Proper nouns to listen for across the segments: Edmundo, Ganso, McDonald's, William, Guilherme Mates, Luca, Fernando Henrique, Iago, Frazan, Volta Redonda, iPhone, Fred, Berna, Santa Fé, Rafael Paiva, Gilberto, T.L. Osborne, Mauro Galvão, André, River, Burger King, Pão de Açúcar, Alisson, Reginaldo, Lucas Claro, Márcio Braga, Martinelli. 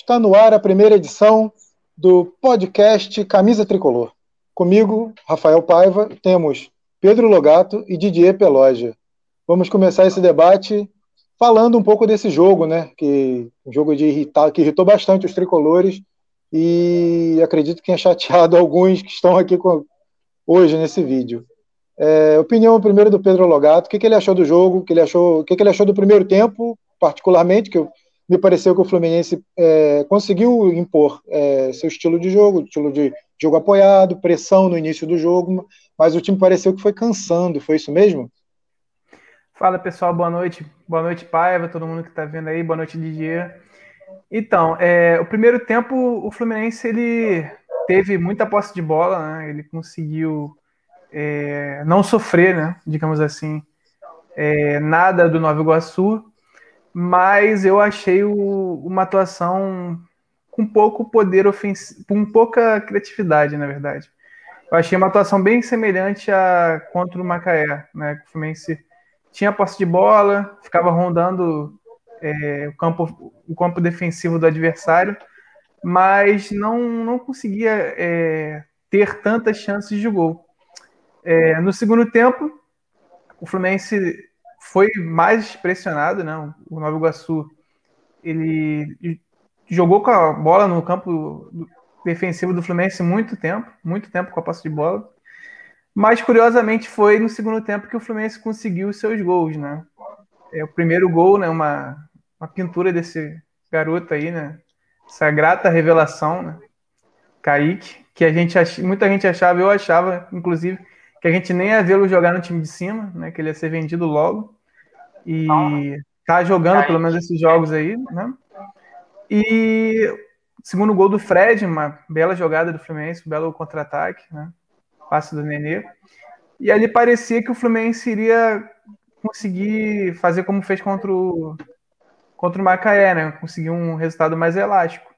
Está no ar a primeira edição do podcast Camisa Tricolor. Comigo, Rafael Paiva, temos Pedro Logato e Didier Pelogia. Vamos começar esse debate falando um pouco desse jogo, né? Que um jogo que irritou bastante os tricolores e acredito que tenha chateado alguns que estão aqui hoje nesse vídeo. Opinião primeiro do Pedro Logato, o que ele achou do jogo, o que ele achou do primeiro tempo, particularmente, que me pareceu que o Fluminense conseguiu impor seu estilo de jogo apoiado, pressão no início do jogo, mas o time pareceu que foi cansando, foi isso mesmo? Fala pessoal, boa noite. Boa noite, Paiva, todo mundo que está vendo aí, boa noite, Didier. Então, o primeiro tempo o Fluminense ele teve muita posse de bola, né? Ele conseguiu não sofrer, né, digamos assim, nada do Nova Iguaçu, mas eu achei uma atuação com pouco poder ofensivo, com pouca criatividade, na verdade. Eu achei uma atuação bem semelhante à contra o Macaé, né, o Fluminense tinha posse de bola, ficava rondando o campo defensivo do adversário, mas não conseguia ter tantas chances de gol. No segundo tempo, o Fluminense foi mais pressionado, né? O Nova Iguaçu ele jogou com a bola no campo defensivo do Fluminense muito tempo com a posse de bola, mas curiosamente foi no segundo tempo que o Fluminense conseguiu os seus gols, né? O primeiro gol, né? Uma pintura desse garoto aí, né? Essa grata revelação, né? Kaique, que a gente muita gente achava, eu achava, inclusive, que a gente nem ia vê-lo jogar no time de cima, né? Que ele ia ser vendido logo. E tá jogando pelo menos esses jogos aí, né? E segundo gol do Fred, uma bela jogada do Fluminense, um belo contra-ataque, né? Passe do Nenê. E ali parecia que o Fluminense iria conseguir fazer como fez contra o Macaé, né? Conseguir um resultado mais elástico.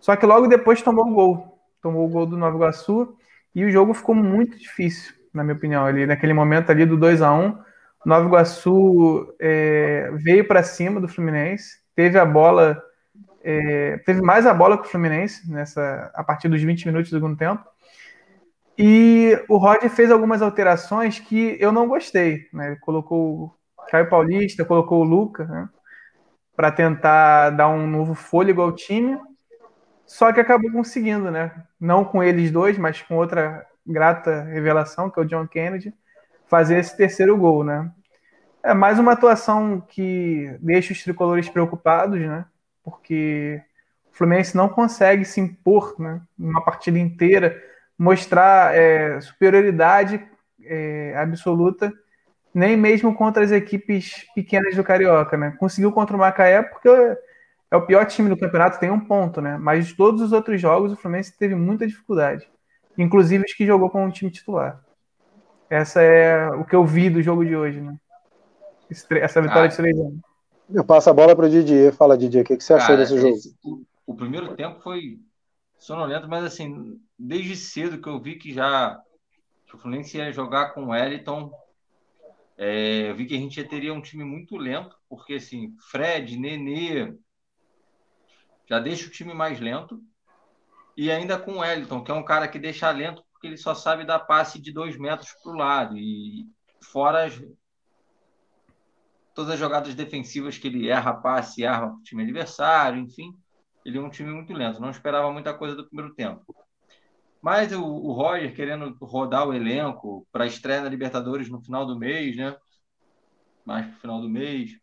Só que logo depois tomou o gol. Tomou o gol do Nova Iguaçu e o jogo ficou muito difícil, na minha opinião. Ali, naquele momento ali do 2-1, o Nova Iguaçu veio para cima do Fluminense, teve a bola, teve mais a bola que o Fluminense a partir dos 20 minutos do segundo tempo. E o Roger fez algumas alterações que eu não gostei, né? Ele colocou o Caio Paulista, colocou o Luca, né, para tentar dar um novo fôlego ao time, só que acabou conseguindo, né? Não com eles dois, mas com outra grata revelação, que é o John Kennedy, fazer esse terceiro gol, né? É mais uma atuação que deixa os tricolores preocupados, né? Porque o Fluminense não consegue se impor, né, uma partida inteira, mostrar superioridade absoluta, nem mesmo contra as equipes pequenas do Carioca, né? Conseguiu contra o Macaé porque é o pior time do campeonato, tem um ponto, né? Mas todos os outros jogos o Fluminense teve muita dificuldade, inclusive os que jogou com um time titular. Essa é o que eu vi do jogo de hoje, né? Essa vitória de 3-1. Eu passo a bola para o Didier. Fala, Didier, o que você achou desse jogo? O primeiro tempo foi sonolento, mas assim, desde cedo que eu vi que o Fluminense ia jogar com o Eliton, eu vi que a gente teria um time muito lento, porque assim, Fred, Nenê, já deixa o time mais lento, e ainda com o Eliton, que é um cara que deixa lento porque ele só sabe dar passe de 2 metros para o lado, e fora todas as jogadas defensivas que ele erra passe, erra o time adversário, enfim. Ele é um time muito lento, não esperava muita coisa do primeiro tempo. Mas o Roger, querendo rodar o elenco para a estreia na Libertadores no final do mês, né? Mais para o final do mês,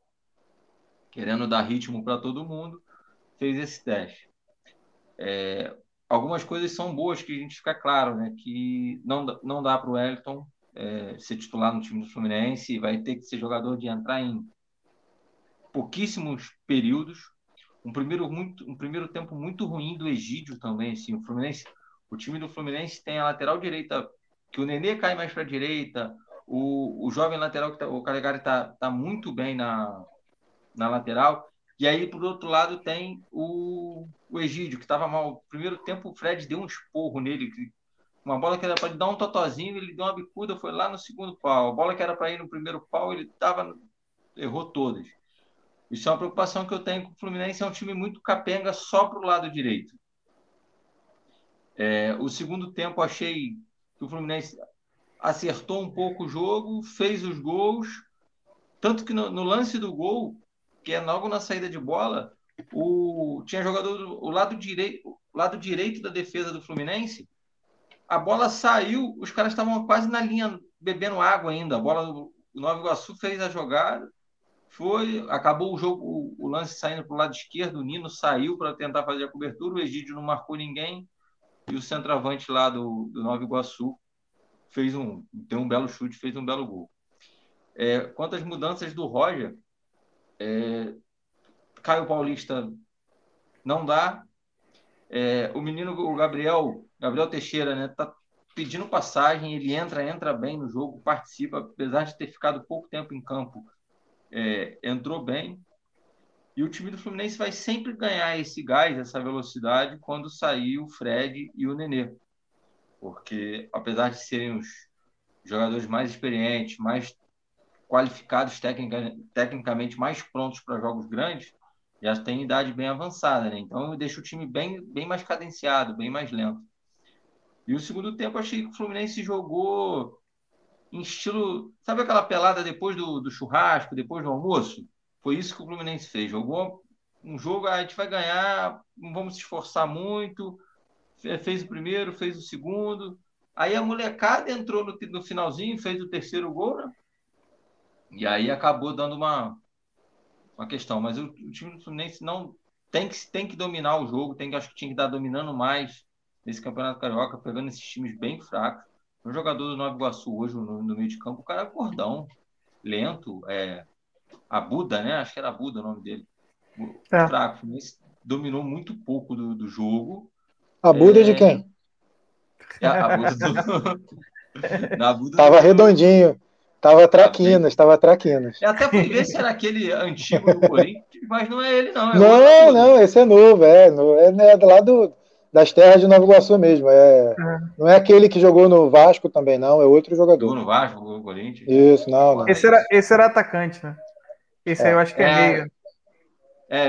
querendo dar ritmo para todo mundo, fez esse teste. Algumas coisas são boas que a gente fica claro, né? Que não dá para o Wellington ser titular no time do Fluminense, vai ter que ser jogador de entrar em pouquíssimos períodos. Um primeiro tempo muito ruim do Egídio também, assim, o time do Fluminense tem a lateral direita, que o Nenê cai mais para a direita, o jovem lateral, o Calegari tá muito bem na lateral, e aí, por outro lado, tem o Egídio, que estava mal. No primeiro tempo, o Fred deu um esporro nele, uma bola que era para ele dar um totozinho, ele deu uma bicuda, foi lá no segundo pau, a bola que era para ir no primeiro pau, errou todas. Isso é uma preocupação que eu tenho com o Fluminense, é um time muito capenga só para o lado direito. O segundo tempo achei que o Fluminense acertou um pouco o jogo, fez os gols, tanto que no lance do gol, que é logo na saída de bola, tinha jogador do lado direito da defesa do Fluminense, a bola saiu, os caras estavam quase na linha bebendo água ainda, a bola do Nova Iguaçu fez a jogada, acabou o jogo, o lance saindo para o lado esquerdo, o Nino saiu para tentar fazer a cobertura, o Egídio não marcou ninguém, e o centroavante lá do Nova Iguaçu deu um belo chute, fez um belo gol. Quanto às mudanças do Roger, Caio Paulista não dá. O Gabriel Teixeira, né, tá pedindo passagem, ele entra bem no jogo, participa, apesar de ter ficado pouco tempo em campo, entrou bem. E o time do Fluminense vai sempre ganhar esse gás, essa velocidade, quando sair o Fred e o Nenê. Porque, apesar de serem os jogadores mais experientes, mais qualificados tecnicamente, mais prontos para jogos grandes, já tem idade bem avançada, né? Então, deixa o time bem mais cadenciado, bem mais lento. E o segundo tempo, achei que o Fluminense jogou em estilo... Sabe aquela pelada depois do churrasco, depois do almoço? Foi isso que o Fluminense fez. Jogou um jogo, a gente vai ganhar, não vamos se esforçar muito. Fez o primeiro, fez o segundo. Aí a molecada entrou no finalzinho, fez o terceiro gol, né? E aí acabou dando uma questão. Mas o time do Fluminense não tem que dominar o jogo, acho que tinha que estar dominando mais nesse Campeonato Carioca, pegando esses times bem fracos. O jogador do Nova Iguaçu hoje, no meio de campo, o cara é gordão, lento, a Buda, né? Acho que era Buda o nome dele. Fraco. O Fluminense dominou muito pouco do jogo. A Buda de quem? A Buda do... Tava redondinho. Tava traquinas. Eu até fui ver se era aquele antigo do Corinthians, mas não é ele, não. Não, esse é novo. É lá das terras de Nova Iguaçu mesmo. Não é aquele que jogou no Vasco também, não. É outro jogador. Jogou no Vasco, jogou no Corinthians. Isso, não. Esse era atacante, né? Esse aí eu acho que é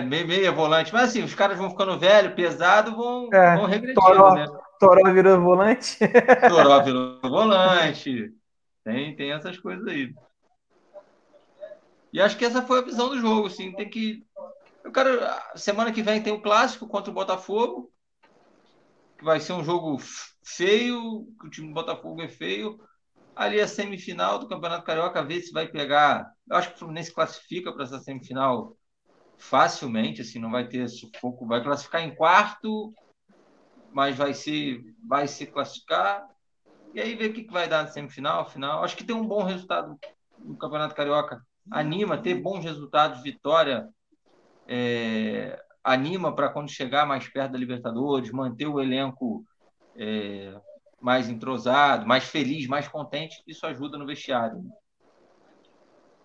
meia. Meia volante. Mas assim, os caras vão ficando velho, pesado, vão regredindo, né? Toró virou volante. Tem essas coisas aí. E acho que essa foi a visão do jogo, assim. Tem que... Eu quero... Semana que vem tem o clássico contra o Botafogo, que vai ser um jogo feio, que o time do Botafogo é feio. Ali a semifinal do Campeonato Carioca, ver se vai pegar... Eu acho que o Fluminense classifica para essa semifinal facilmente, assim, não vai ter sufoco. Vai classificar em quarto, mas vai se classificar. E aí ver o que vai dar na semifinal, final. Acho que tem um bom resultado no Campeonato Carioca. Anima, ter bons resultados, vitória, anima para quando chegar mais perto da Libertadores, manter o elenco... mais entrosado, mais feliz, mais contente, isso ajuda no vestiário.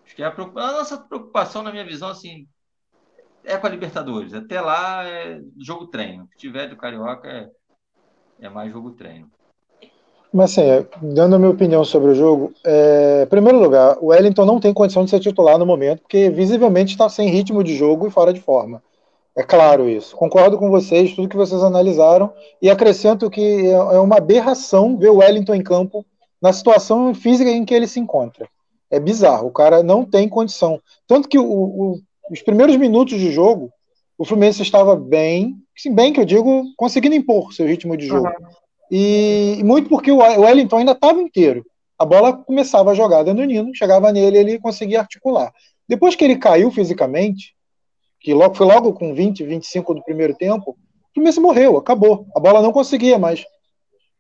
Acho que a nossa preocupação, na minha visão, assim, é com a Libertadores. Até lá é jogo-treino. O que tiver do Carioca é mais jogo-treino. Mas, assim, dando a minha opinião sobre o jogo, em primeiro lugar, o Wellington não tem condição de ser titular no momento, porque visivelmente está sem ritmo de jogo e fora de forma. É claro isso. Concordo com vocês, tudo que vocês analisaram, e acrescento que é uma aberração ver o Wellington em campo na situação física em que ele se encontra. É bizarro, o cara não tem condição. Tanto que os primeiros minutos de jogo, o Fluminense estava bem que eu digo, conseguindo impor seu ritmo de jogo. Uhum. E muito porque o Wellington ainda estava inteiro. A bola começava a jogada no Nino, chegava nele e ele conseguia articular. Depois que ele caiu fisicamente, que foi logo com 20, 25 do primeiro tempo, o Fluminense morreu, acabou. A bola não conseguia mais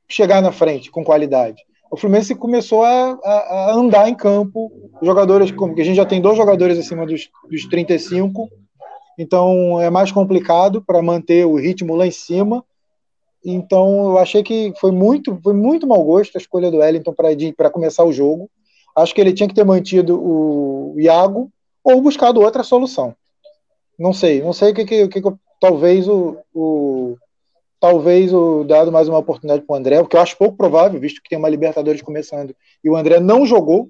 chegar na frente com qualidade. O Fluminense começou a andar em campo, jogadores, porque a gente já tem 2 jogadores acima dos 35, então é mais complicado para manter o ritmo lá em cima. Então eu achei que foi muito mau gosto a escolha do Wellington para começar o jogo. Acho que ele tinha que ter mantido o Iago ou buscado outra solução. Não sei o que talvez dado mais uma oportunidade para o André, porque eu acho pouco provável, visto que tem uma Libertadores começando e o André não jogou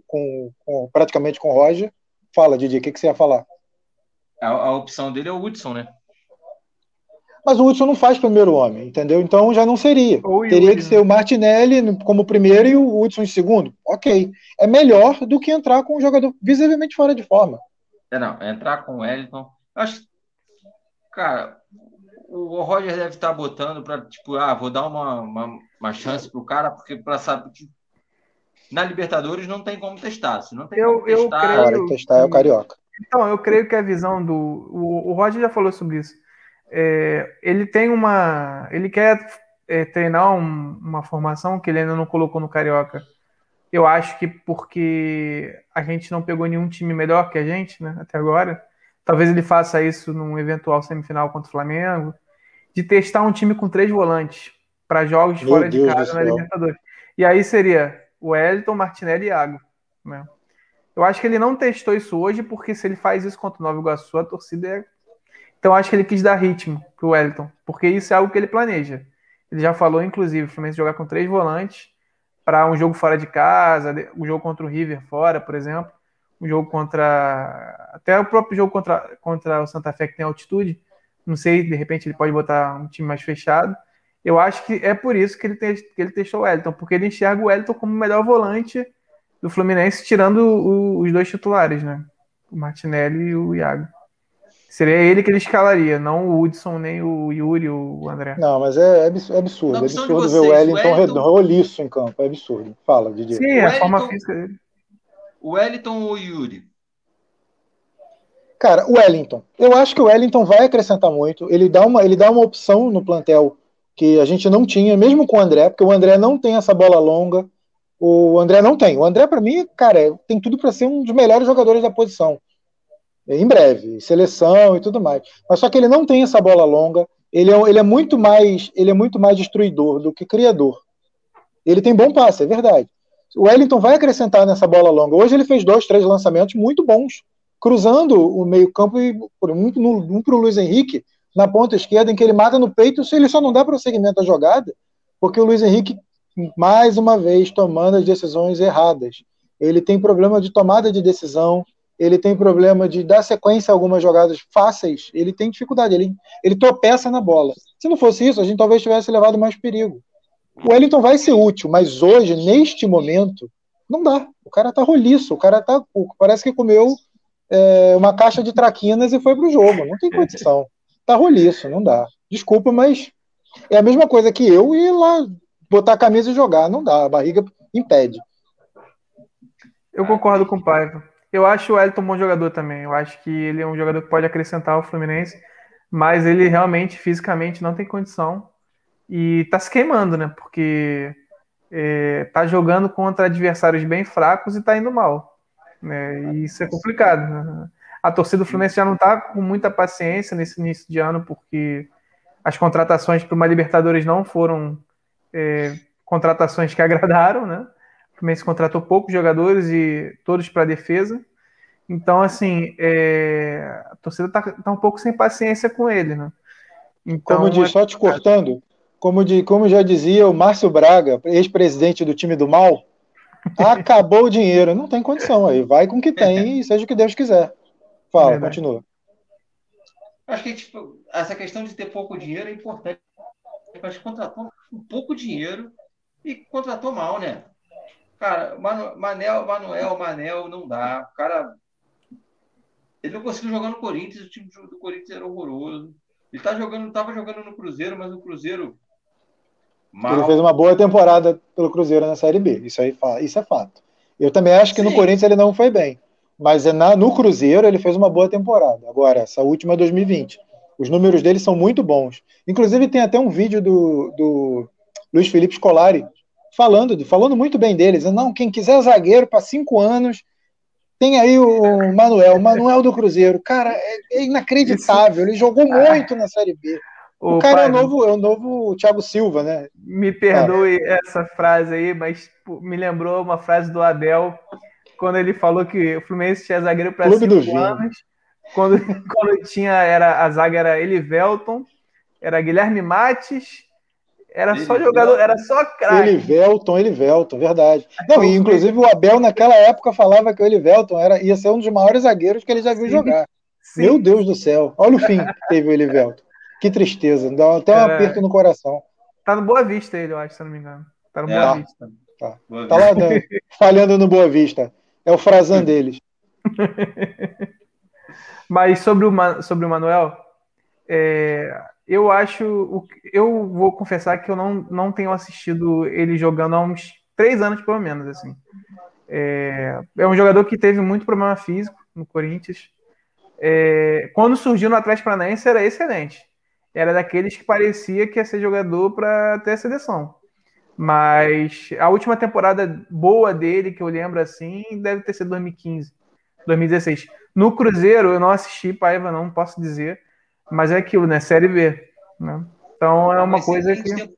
praticamente com o Roger. Fala, Didi, o que você ia falar? A opção dele é o Hudson, né? Mas o Hudson não faz primeiro homem, entendeu? Então já não seria. Teria que ser o Martinelli como primeiro e o Hudson em segundo. Ok. É melhor do que entrar com um jogador visivelmente fora de forma. É, não. Entrar com o Wellington. Acho. Cara, o Roger deve estar botando para, tipo, vou dar uma chance pro cara, porque para saber que na Libertadores não tem como testar. Se não tem como testar. Creio... Agora, testar é o Carioca. Então, eu creio que a visão do. O Roger já falou sobre isso. Ele tem uma. Ele quer treinar uma formação que ele ainda não colocou no Carioca. Eu acho que porque a gente não pegou nenhum time melhor que a gente, né, até agora. Talvez ele faça isso num eventual semifinal contra o Flamengo. De testar um time com 3 volantes para jogos Meu fora Deus de casa na Libertadores. E aí seria o Eliton, Martinelli e Iago, né? Eu acho que ele não testou isso hoje, porque se ele faz isso contra o Nova Iguaçu, a torcida é... Então, acho que ele quis dar ritmo pro Wellington, porque isso é algo que ele planeja. Ele já falou, inclusive, o Fluminense jogar com 3 volantes para um jogo fora de casa, um jogo contra o River fora, por exemplo, um jogo contra... Até o próprio jogo contra o Santa Fé, que tem altitude. Não sei, de repente ele pode botar um time mais fechado. Eu acho que é por isso que ele testou o Wellington, porque ele enxerga o Wellington como o melhor volante do Fluminense, tirando os 2 titulares, né? O Martinelli e o Iago. Seria ele que ele escalaria, não o Hudson, nem o Yuri, o André. Não, mas é absurdo. É absurdo vocês, ver o Wellington roliço em campo. É absurdo. Fala, Didier. Sim, é a forma física dele. O Wellington ou o Yuri? Cara, o Wellington. Eu acho que o Wellington vai acrescentar muito. Ele dá uma opção no plantel que a gente não tinha, mesmo com o André, porque o André não tem essa bola longa. O André não tem. O André, pra mim, cara, tem tudo pra ser um dos melhores jogadores da posição. Em breve, seleção e tudo mais. Mas só que ele não tem essa bola longa. Ele é muito mais destruidor do que criador. Ele tem bom passe, é verdade. O Wellington vai acrescentar nessa bola longa. Hoje ele fez 2, 3 lançamentos muito bons, cruzando o meio-campo, e um para o Luiz Henrique, na ponta esquerda, em que ele mata no peito, se ele só não dá prosseguimento à jogada, porque o Luiz Henrique, mais uma vez, tomando as decisões erradas. Ele tem problema de tomada de decisão, ele tem problema de dar sequência a algumas jogadas fáceis, ele tem dificuldade, ele tropeça na bola. Se não fosse isso, a gente talvez tivesse levado mais perigo. O Wellington vai ser útil, mas hoje, neste momento, não dá. O cara tá roliço, o cara tá... Parece que comeu uma caixa de traquinas e foi pro jogo. Não tem condição. Tá roliço, não dá. Desculpa, mas é a mesma coisa que eu ir lá botar a camisa e jogar. Não dá, a barriga impede. Eu concordo com o Paiva. Eu acho o Wellington um bom jogador também. Eu acho que ele é um jogador que pode acrescentar ao Fluminense, mas ele realmente, fisicamente, não tem condição. E tá se queimando, né? Porque tá jogando contra adversários bem fracos e tá indo mal, né? E isso é complicado, né? A torcida do Fluminense já não tá com muita paciência nesse início de ano, porque as contratações para uma Libertadores não foram contratações que agradaram, né? O Fluminense contratou poucos jogadores e todos para defesa. Então, assim, a torcida tá um pouco sem paciência com ele, né? Então, só te cortando, como já dizia o Márcio Braga, ex-presidente do time do mal, acabou o dinheiro. Não tem condição aí. Vai com o que tem e seja o que Deus quiser. Fala, continua. Acho que essa questão de ter pouco dinheiro é importante. Mas contratou com pouco dinheiro e contratou mal, né? Cara, Manoel não dá. O cara, ele não conseguiu jogar no Corinthians, o time do Corinthians era horroroso. Ele tava jogando no Cruzeiro, mas o Cruzeiro mal. Ele fez uma boa temporada pelo Cruzeiro na Série B, isso é fato. Eu também acho que Sim. No Corinthians ele não foi bem, mas no Cruzeiro ele fez uma boa temporada. Agora, essa última é 2020. Os números dele são muito bons. Inclusive tem até um vídeo do Luiz Felipe Scolari, falando muito bem deles. Não, quem quiser zagueiro para 5 anos, tem aí o Manoel. O Manoel do Cruzeiro. Cara, é inacreditável. Ele jogou muito na Série B. O cara é o novo Thiago Silva, né? Me perdoe essa frase aí, mas me lembrou uma frase do Abel, quando ele falou que o Fluminense tinha zagueiro para 5 anos. Quando tinha, a zaga era Elivelton, era Guilherme Mates. Era só jogador, era só craque. Elivelton, verdade. Não, e inclusive o Abel naquela época falava que o Elivelton ia ser um dos maiores zagueiros que ele já viu jogar. Sim. Meu Deus do céu. Olha o fim que teve o Elivelton. Que tristeza. Dá até um aperto no coração. Tá no Boa Vista ele, eu acho, se não me engano. Tá no Boa Vista. Tá lá dentro. Falhando no Boa Vista. É o Frazan deles. Mas sobre o Manoel, eu acho... Eu vou confessar que eu não tenho assistido ele jogando há uns 3 anos, pelo menos. Assim. É um jogador que teve muito problema físico no Corinthians. Quando surgiu no Atlético Paranaense era excelente. Era daqueles que parecia que ia ser jogador para ter a seleção. Mas a última temporada boa dele, que eu lembro assim, deve ter sido 2015, 2016. No Cruzeiro, eu não assisti Paiva, não posso dizer. Mas é aquilo, né? Série B. Né? Então é uma coisa que...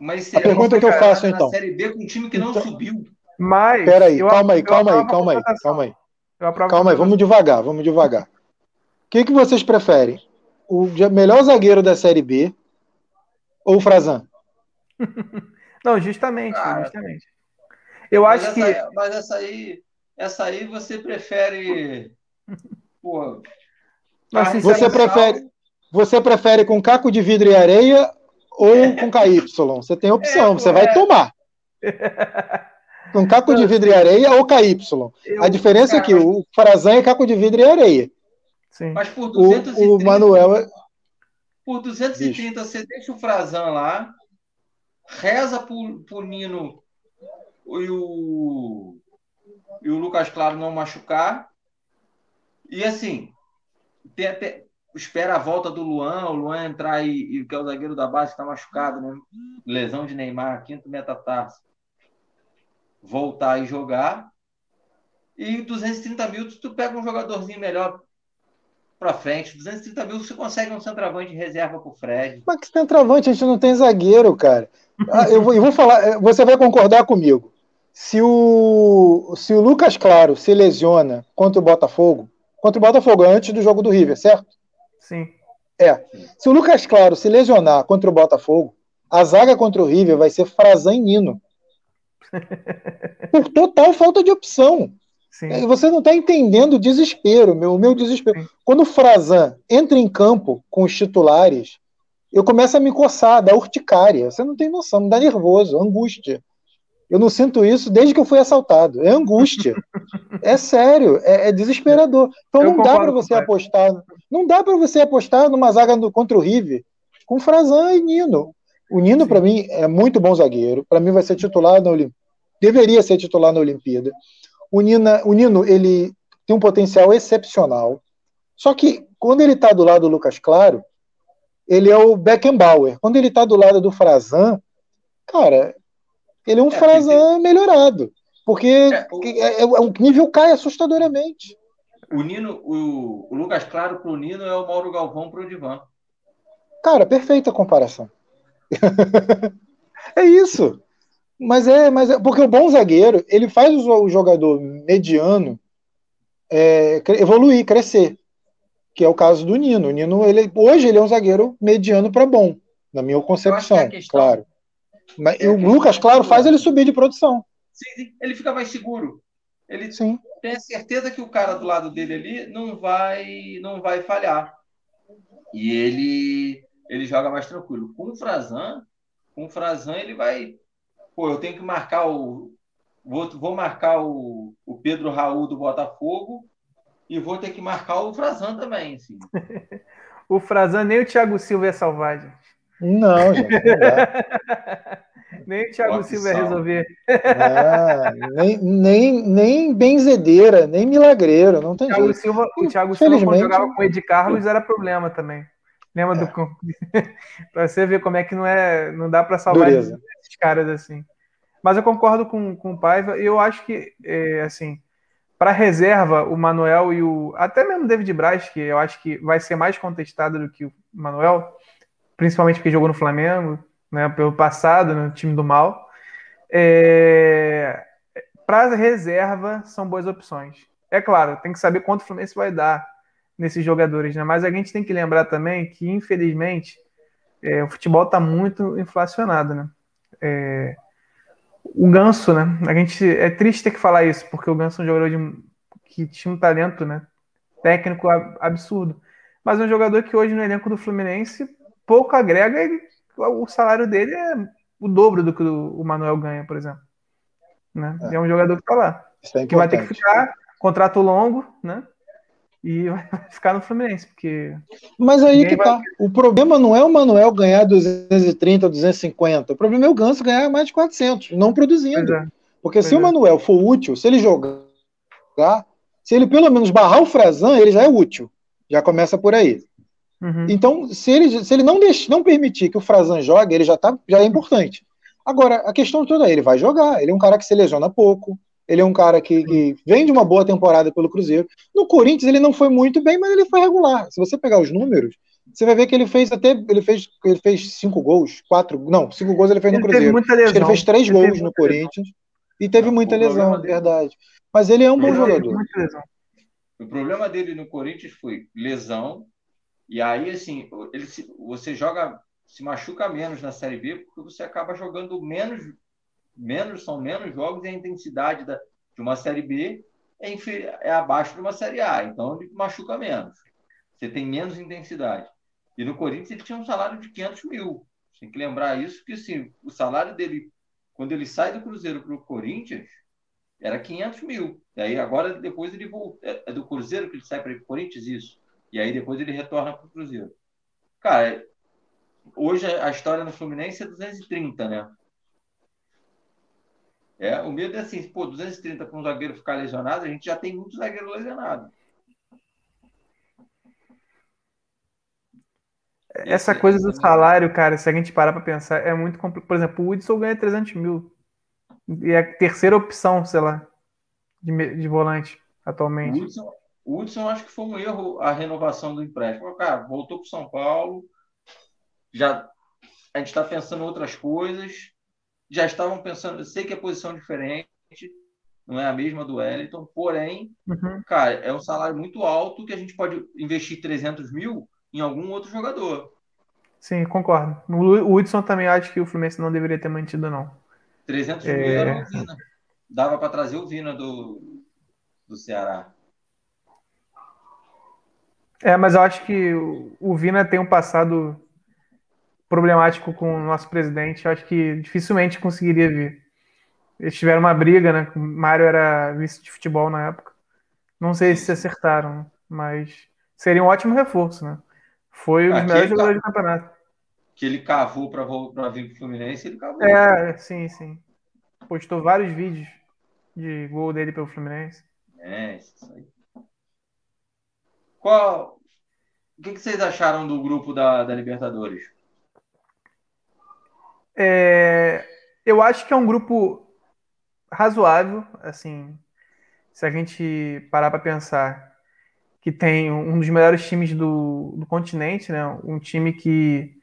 Mas a pergunta que eu faço, então. Série B com um time que não subiu. Mas... Peraí, calma aí. Calma aí, vamos devagar. O que vocês preferem? O melhor zagueiro da Série B ou o Frazan? Não, justamente. Eu acho que... Mas essa aí você prefere... Porra, você prefere com caco de vidro e areia ou com KY? Você tem opção, você vai tomar. Com caco de vidro e areia ou KY. A diferença é que o Frazan é caco de vidro e areia. Sim. Mas por 230... O Manoel é... Por 230, bicho. Você deixa o Frazan lá, reza pro Nino e o Lucas Claro não machucar. E assim, espera a volta do Luan, o Luan entrar e que é o zagueiro da base que está machucado, né? Lesão de Neymar, quinto metatarso. Voltar e jogar. E 230 mil, tu pega um jogadorzinho melhor pra frente. 230 mil, você consegue um centroavante de reserva pro Fred. Mas que centroavante? A gente não tem zagueiro, cara. Eu vou falar, você vai concordar comigo. Se o Lucas Claro se lesiona contra o Botafogo antes do jogo do River, certo? Sim. Se o Lucas Claro se lesionar contra o Botafogo, a zaga contra o River vai ser Frazan e Nino. Por total falta de opção. Sim. Você não está entendendo o desespero, o meu desespero. Sim. Quando o Frazan entra em campo com os titulares, eu começo a me coçar, dá urticária. Você não tem noção, me dá nervoso, angústia. Eu não sinto isso desde que eu fui assaltado. É angústia. É sério, é desesperador. Então não dá para você apostar. Não dá para você apostar numa zaga contra o River com Frazan e Nino. O Nino, para mim, é muito bom zagueiro. Para mim, vai ser titular na Olimpíada. Deveria ser titular na Olimpíada. O Nino, ele tem um potencial excepcional. Só que, quando ele está do lado do Lucas Claro, ele é o Beckenbauer. Quando ele está do lado do Frazan, cara, ele é um Frazan melhorado. Porque o nível cai assustadoramente. O Lucas Claro para o Nino é o Mauro Galvão para o Divan. Cara, perfeita comparação. É isso, mas é porque o bom zagueiro ele faz o jogador mediano evoluir, crescer, que é o caso do Nino. O Nino hoje ele é um zagueiro mediano para bom, na minha concepção, claro. Mas o Lucas Claro faz ele subir de produção. Sim, ele fica mais seguro. Ele tem a certeza que o cara do lado dele ali não vai falhar. E ele joga mais tranquilo. Com o Frazan ele vai... Pô, eu tenho que marcar o... Vou marcar o Pedro Raul do Botafogo e vou ter que marcar o Frazan também, assim. O Frazan nem o Thiago Silva é salvar, gente. Não, gente. Não nem o Thiago Silva é resolver. Nem benzedeira, nem milagreiro. Não tem jeito. O Thiago Silva, quando jogava com o Ed Carlos, era problema também. Lembra do... Pra você ver como é que não dá pra salvar esses caras assim. Mas eu concordo com o Paiva. Eu acho que, assim, pra reserva, o Manoel e o... Até mesmo o David Braz, que eu acho que vai ser mais contestado do que o Manoel, principalmente porque jogou no Flamengo, né, pelo passado, no time do mal. Pra reserva, são boas opções. É claro, tem que saber quanto o Fluminense vai dar nesses jogadores, né? Mas a gente tem que lembrar também que, infelizmente, o futebol está muito inflacionado, né? O Ganso, né? A gente é triste ter que falar isso, porque o Ganso é um jogador que tinha um talento, né? técnico absurdo. Mas é um jogador que hoje no elenco do Fluminense pouco agrega e o salário dele é o dobro do que o Manoel ganha, por exemplo. Né? É um jogador que está lá. É que vai ter que ficar, contrato longo, né? E vai ficar no Fluminense, porque... Mas aí que tá. O problema não é o Manoel ganhar 230, 250. O problema é o Ganso ganhar mais de 400, não produzindo. É. Porque se o Manoel for útil, se ele jogar, se ele pelo menos barrar o Frazan, ele já é útil. Já começa por aí. Uhum. Então, se ele não permitir que o Frazan jogue, ele já é importante. Agora, a questão toda é, ele vai jogar. Ele é um cara que se lesiona pouco. Ele é um cara que vem de uma boa temporada pelo Cruzeiro. No Corinthians ele não foi muito bem, mas ele foi regular. Se você pegar os números, você vai ver que ele fez 5 gols, 4... Não, 5 gols ele fez no Cruzeiro. Teve muita lesão. Ele fez 3 gols no Corinthians e teve muita lesão, é verdade. Mas ele é um bom jogador. O problema dele no Corinthians foi lesão, e aí assim, você joga, se machuca menos na Série B, porque você acaba jogando menos jogos, e a intensidade de uma Série B é abaixo de uma Série A, então ele machuca menos, você tem menos intensidade. E no Corinthians ele tinha um salário de 500 mil, tem que lembrar isso, que assim, o salário dele quando ele sai do Cruzeiro para o Corinthians era 500 mil, e aí agora depois ele volta, é do Cruzeiro que ele sai para o Corinthians, isso, e aí depois ele retorna para o Cruzeiro. Cara, hoje a história no Fluminense é 230, né? É, o medo é assim, pô, 230 para um zagueiro ficar lesionado, a gente já tem muito zagueiro lesionado. Essa coisa do salário, cara, se a gente parar para pensar, é muito complicado. Por exemplo, o Hudson ganha 300 mil. E é a terceira opção, sei lá, de volante atualmente. O Hudson, acho que foi um erro a renovação do empréstimo. Cara, voltou para o São Paulo, já a gente está pensando em outras coisas. Já estavam pensando, eu sei que é posição diferente, não é a mesma do Wellington, porém, Cara, é um salário muito alto que a gente pode investir 300 mil em algum outro jogador. Sim, concordo. O Hudson também acho que o Fluminense não deveria ter mantido, não. 300 mil era o Vina. Dava para trazer o Vina do Ceará. É, mas eu acho que o Vina tem um passado problemático com o nosso presidente, acho que dificilmente conseguiria vir. Eles tiveram uma briga, né? O Mário era vice de futebol na época. Não sei se acertaram, mas seria um ótimo reforço, né? Foi um dos melhores jogadores do campeonato. Que ele cavou para vir para o Fluminense, ele cavou. É, sim. Postou vários vídeos de gol dele pelo Fluminense. É, isso aí. O que vocês acharam do grupo da Libertadores? Eu acho que é um grupo razoável, assim, se a gente parar para pensar que tem um dos melhores times do continente, né? Um time que,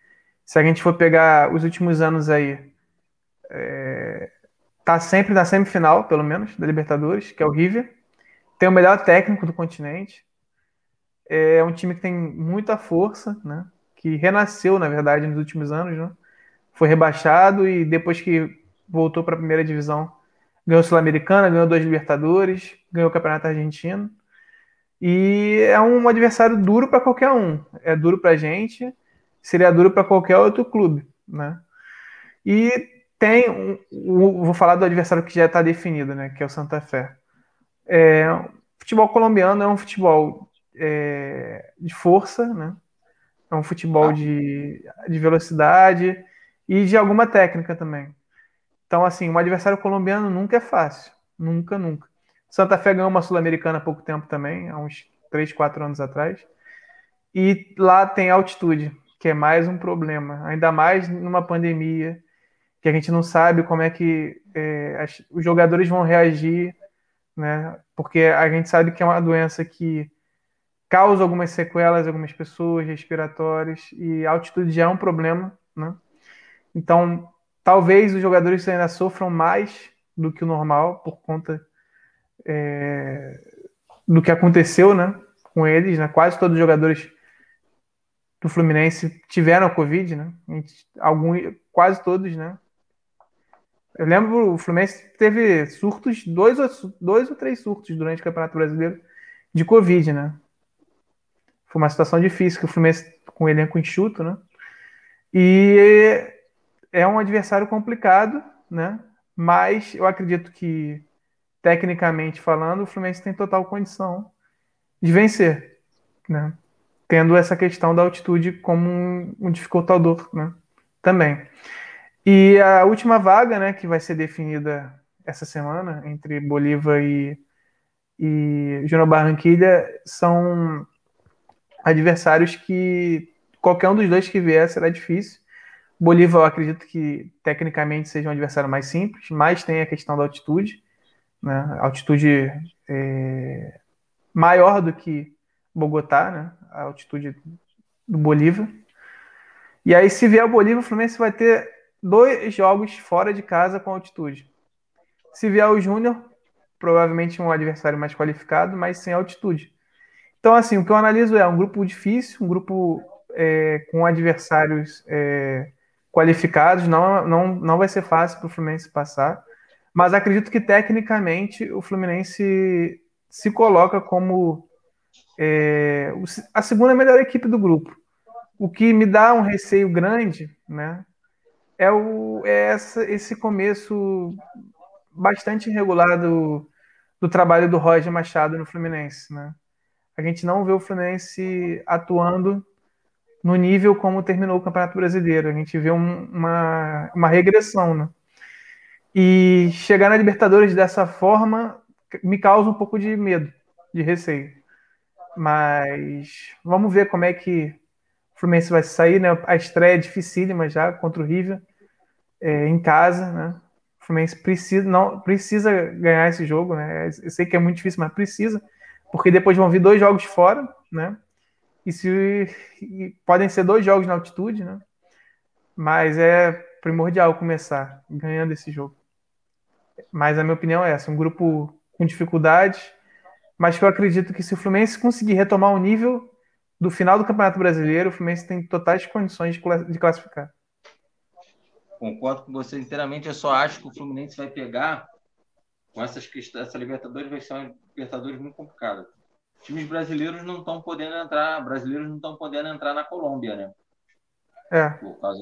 se a gente for pegar os últimos anos aí, tá sempre na semifinal, pelo menos, da Libertadores, que é o River. Tem o melhor técnico do continente. É um time que tem muita força, né? Que renasceu, na verdade, nos últimos anos, né? Foi rebaixado e depois que voltou para a primeira divisão, ganhou Sul-Americana, ganhou 2 Libertadores, ganhou o Campeonato Argentino. E é um adversário duro para qualquer um. É duro para a gente, seria duro para qualquer outro clube, né? E tem vou falar do adversário que já está definido, né? Que é o Santa Fé. O futebol colombiano é um futebol de força, né? É um futebol de velocidade e de alguma técnica também. Então, assim, um adversário colombiano nunca é fácil. Nunca, nunca. Santa Fé ganhou uma Sul-Americana há pouco tempo também, há uns 3, 4 anos atrás. E lá tem altitude, que é mais um problema. Ainda mais numa pandemia, que a gente não sabe como é que os jogadores vão reagir, né? Porque a gente sabe que é uma doença que causa algumas sequelas, algumas pessoas respiratórias, e a altitude já é um problema, né? Então, talvez os jogadores ainda sofram mais do que o normal por conta do que aconteceu, né, com eles. Né? Quase todos os jogadores do Fluminense tiveram a Covid, né? Quase todos, né? Eu lembro, o Fluminense teve surtos, 2 ou 3 surtos durante o Campeonato Brasileiro de Covid, né? Foi uma situação difícil, que o Fluminense com o elenco enxuto, né? E é um adversário complicado, né? Mas eu acredito que, tecnicamente falando, o Fluminense tem total condição de vencer, né? Tendo essa questão da altitude como um dificultador, né? Também. E a última vaga, né, que vai ser definida essa semana entre Bolívar e Junior Barranquilla, são adversários que qualquer um dos dois que vier será difícil. Bolívar, eu acredito que tecnicamente seja um adversário mais simples, mas tem a questão da altitude, né? Altitude maior do que Bogotá, né? A altitude do Bolívar. E aí, se vier o Bolívar, o Fluminense vai ter 2 jogos fora de casa com altitude. Se vier o Júnior, provavelmente um adversário mais qualificado, mas sem altitude. Então, assim, o que eu analiso é um grupo difícil, um grupo com adversários qualificados. Não vai ser fácil para o Fluminense passar, mas acredito que, tecnicamente, o Fluminense se coloca como a segunda melhor equipe do grupo. O que me dá um receio grande, né, esse começo bastante irregular do trabalho do Roger Machado no Fluminense, né? A gente não vê o Fluminense atuando no nível como terminou o Campeonato Brasileiro. A gente vê uma regressão, né? E chegar na Libertadores dessa forma me causa um pouco de medo, de receio. Mas vamos ver como é que o Fluminense vai sair, né? A estreia é dificílima já contra o River, em casa, né? O Fluminense precisa ganhar esse jogo, né? Eu sei que é muito difícil, mas precisa, porque depois vão vir 2 jogos fora, né? E podem ser 2 jogos na altitude, né? Mas é primordial começar ganhando esse jogo. Mas a minha opinião é essa, um grupo com dificuldades, mas que eu acredito que, se o Fluminense conseguir retomar o nível do final do Campeonato Brasileiro, o Fluminense tem totais condições de classificar. Concordo com você inteiramente. Eu só acho que o Fluminense vai pegar com essas questões. Essa Libertadores vai ser uma Libertadores muito complicada. Times brasileiros não estão podendo entrar, na Colômbia, né? É. Por causa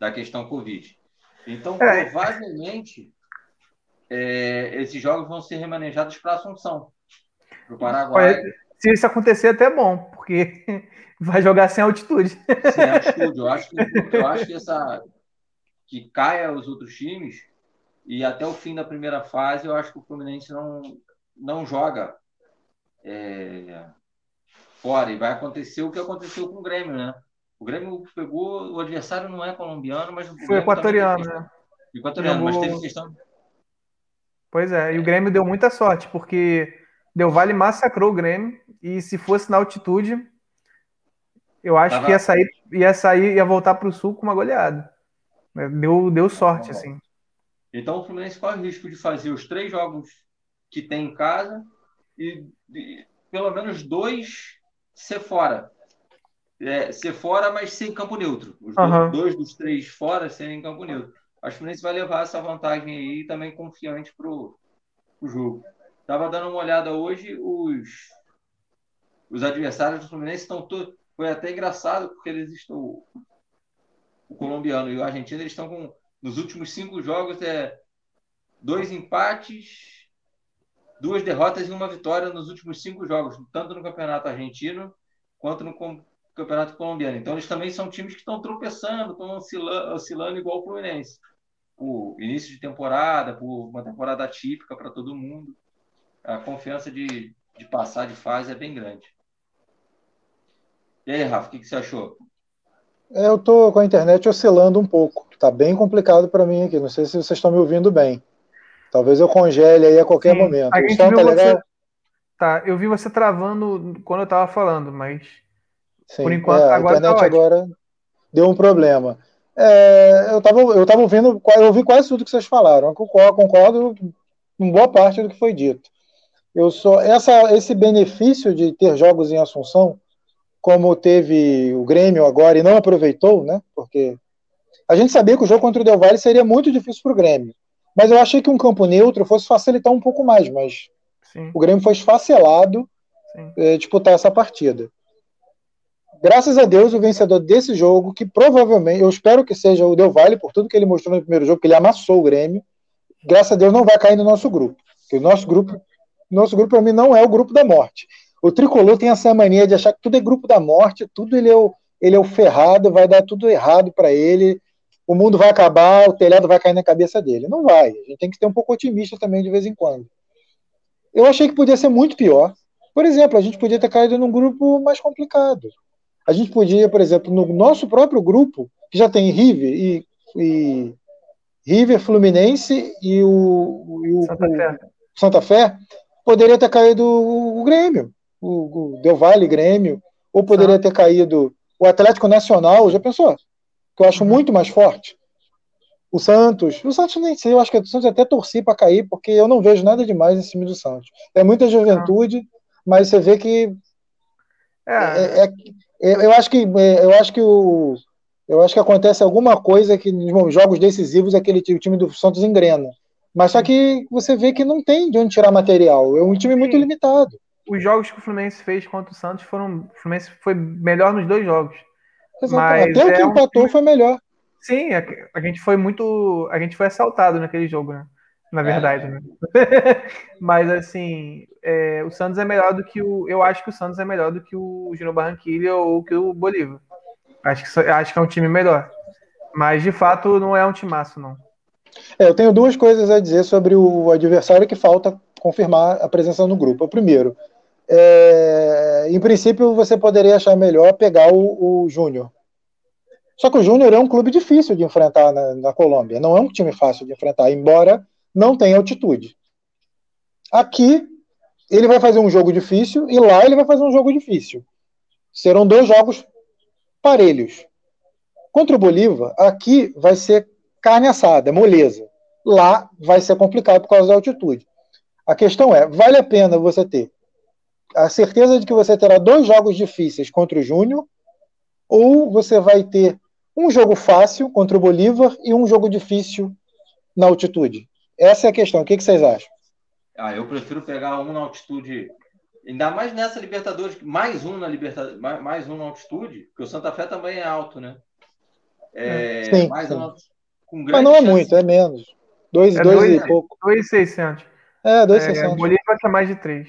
da questão Covid. Então, provavelmente, esses jogos vão ser remanejados para Assunção, para o Paraguai. Se isso acontecer, até é bom, porque vai jogar sem altitude. Sem altitude. Eu acho que que caia os outros times, e até o fim da primeira fase, eu acho que o Fluminense não joga fora, e vai acontecer o que aconteceu com o Grêmio, né? O Grêmio pegou, o adversário não é colombiano, mas foi equatoriano, né? Equatoriano, mas teve questão. Pois é, e o Grêmio deu muita sorte, porque Del Valle massacrou o Grêmio, e se fosse na altitude, eu acho que ia voltar para o Sul com uma goleada. Deu sorte, assim. Então o Fluminense corre o risco de fazer os 3 jogos que tem em casa e pelo menos 2 ser fora. Ser fora, mas sem campo neutro. Os dois dos 3 fora serem em campo neutro. Acho que o Fluminense vai levar essa vantagem aí, também confiante pro jogo. Estava dando uma olhada hoje, os adversários do Fluminense estão todos. Foi até engraçado, porque eles estão. O colombiano e o argentino, eles estão com, nos últimos 5 jogos, 2 empates, 2 derrotas e 1 vitória nos últimos 5 jogos, tanto no campeonato argentino quanto no campeonato colombiano. Então, eles também são times que estão tropeçando, estão oscilando igual o Fluminense. O início de temporada, por uma temporada atípica para todo mundo, a confiança de passar de fase é bem grande. E aí, Rafa, o que você achou? Eu tô com a internet oscilando um pouco. Tá bem complicado para mim aqui. Não sei se vocês estão me ouvindo bem. Talvez eu congele aí a qualquer momento. A gente viu Tá, eu vi você travando quando eu tava falando, mas sim, por enquanto agora a internet tá ótimo. Agora deu um problema. Eu tava ouvindo, eu ouvi quase tudo que vocês falaram. Eu concordo com boa parte do que foi dito. Esse benefício de ter jogos em Assunção, como teve o Grêmio agora e não aproveitou, né? Porque a gente sabia que o jogo contra o Del Valle seria muito difícil para o Grêmio. Mas eu achei que um campo neutro fosse facilitar um pouco mais, mas sim, o Grêmio foi esfacelado disputar essa partida. graças a Deus, o vencedor desse jogo, que provavelmente, eu espero que seja o Del Valle, por tudo que ele mostrou no primeiro jogo, que ele amassou o Grêmio, graças a Deus não vai cair no nosso grupo. Porque o nosso grupo para mim, não é o grupo da morte. O Tricolor tem essa mania de achar que tudo é grupo da morte, tudo ele é o ferrado, vai dar tudo errado para ele, o mundo vai acabar, o telhado vai cair na cabeça dele. Não vai. A gente tem que ser um pouco otimista também de vez em quando. Eu achei que podia ser muito pior. Por exemplo, a gente podia ter caído num grupo mais complicado. A gente podia, por exemplo, no nosso próprio grupo, que já tem River, Fluminense e o Santa Fé, poderia ter caído o Grêmio, o Del Valle Grêmio, ou poderia ter caído o Atlético Nacional, já pensou? Que eu acho muito mais forte. O Santos nem sei, eu acho que o Santos até torci para cair, porque eu não vejo nada demais nesse time do Santos. É muita juventude, mas você vê que eu acho que acontece alguma coisa que nos jogos decisivos aquele time do Santos engrena. Mas só que você vê que não tem de onde tirar material. É um time muito limitado. Os jogos que o Fluminense fez contra o Santos foram... O Fluminense foi melhor nos dois jogos. Mas até o que empatou foi melhor. Sim, a gente foi muito... A gente foi assaltado naquele jogo, né? Na verdade, né? Mas, assim, o Santos é melhor do que o... Eu acho que o Santos é melhor do que o Junior Barranquilla ou que o Bolívar. Acho que é um time melhor. Mas, de fato, não é um timaço, não. Eu tenho duas coisas a dizer sobre o adversário que falta confirmar a presença no grupo. O primeiro, em princípio você poderia achar melhor pegar o Júnior. Só que o Júnior é um clube difícil de enfrentar na Colômbia. Não é um time fácil de enfrentar, embora não tenha altitude. Aqui ele vai fazer um jogo difícil e lá ele vai fazer um jogo difícil. Serão dois jogos parelhos. Contra o Bolívar, aqui vai ser carne assada, moleza. Lá vai ser complicado por causa da altitude. A questão é, vale a pena você ter a certeza de que você terá dois jogos difíceis contra o Júnior, ou você vai ter um jogo fácil contra o Bolívar e um jogo difícil na altitude? Essa é a questão. O que vocês acham? Eu prefiro pegar um na altitude, ainda mais nessa Libertadores, mais um na altitude, porque o Santa Fé também é alto, né? Sim, mais um. Mas não é chance. Muito, é menos. 2 e pouco. 2,600. 2,600. Bolívar é mais de 3.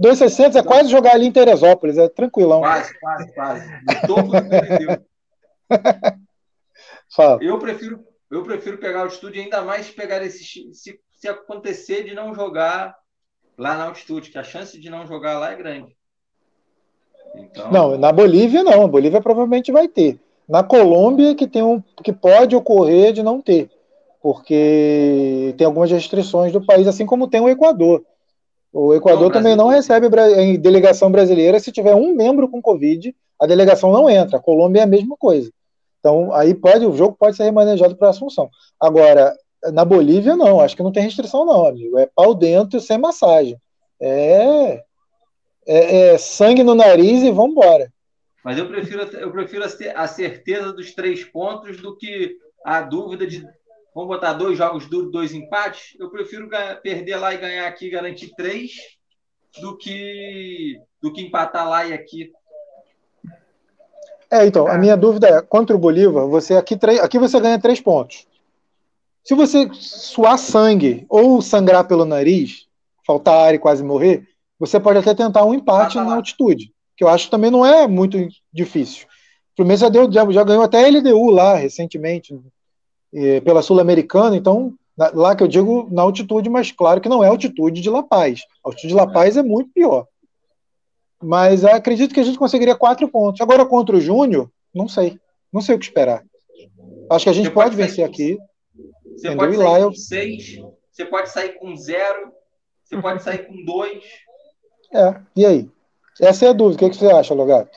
2,600 é quase jogar ali em Teresópolis, é tranquilão. Quase. No topo do Brasil. Eu prefiro pegar a altitude, ainda mais pegar se acontecer de não jogar lá na altitude, que a chance de não jogar lá é grande. Então... Não, na Bolívia não. A Bolívia provavelmente vai ter. Na Colômbia, que tem que pode ocorrer de não ter, porque tem algumas restrições do país, assim como tem o Equador. O Equador também não recebe delegação brasileira. Se tiver um membro com Covid, a delegação não entra. A Colômbia é a mesma coisa. Então, aí o jogo pode ser remanejado para Assunção. Agora, na Bolívia, não. Acho que não tem restrição, não, amigo. É pau dentro sem massagem. É sangue no nariz e vamos embora. Mas eu prefiro a certeza dos 3 pontos do que a dúvida de, vamos botar 2 jogos duros, 2 empates. Eu prefiro perder lá e ganhar aqui e garantir 3 do que empatar lá e aqui. Então, a minha dúvida é, contra o Bolívar, você aqui você ganha 3 pontos. Se você suar sangue ou sangrar pelo nariz, faltar ar e quase morrer, você pode até tentar um empate na altitude, que eu acho que também não é muito difícil. O Fluminense já ganhou até a LDU lá recentemente, pela Sul-Americana, então, lá que eu digo na altitude, mas claro que não é altitude de La Paz. A altitude de La Paz é muito pior. Mas acredito que a gente conseguiria 4 pontos. Agora, contra o Júnior, não sei. Não sei o que esperar. Acho que a gente pode vencer aqui. Você pode sair com 6, você pode sair com 0, você pode sair com 2. E aí? Essa é a dúvida. O que você acha, Logato?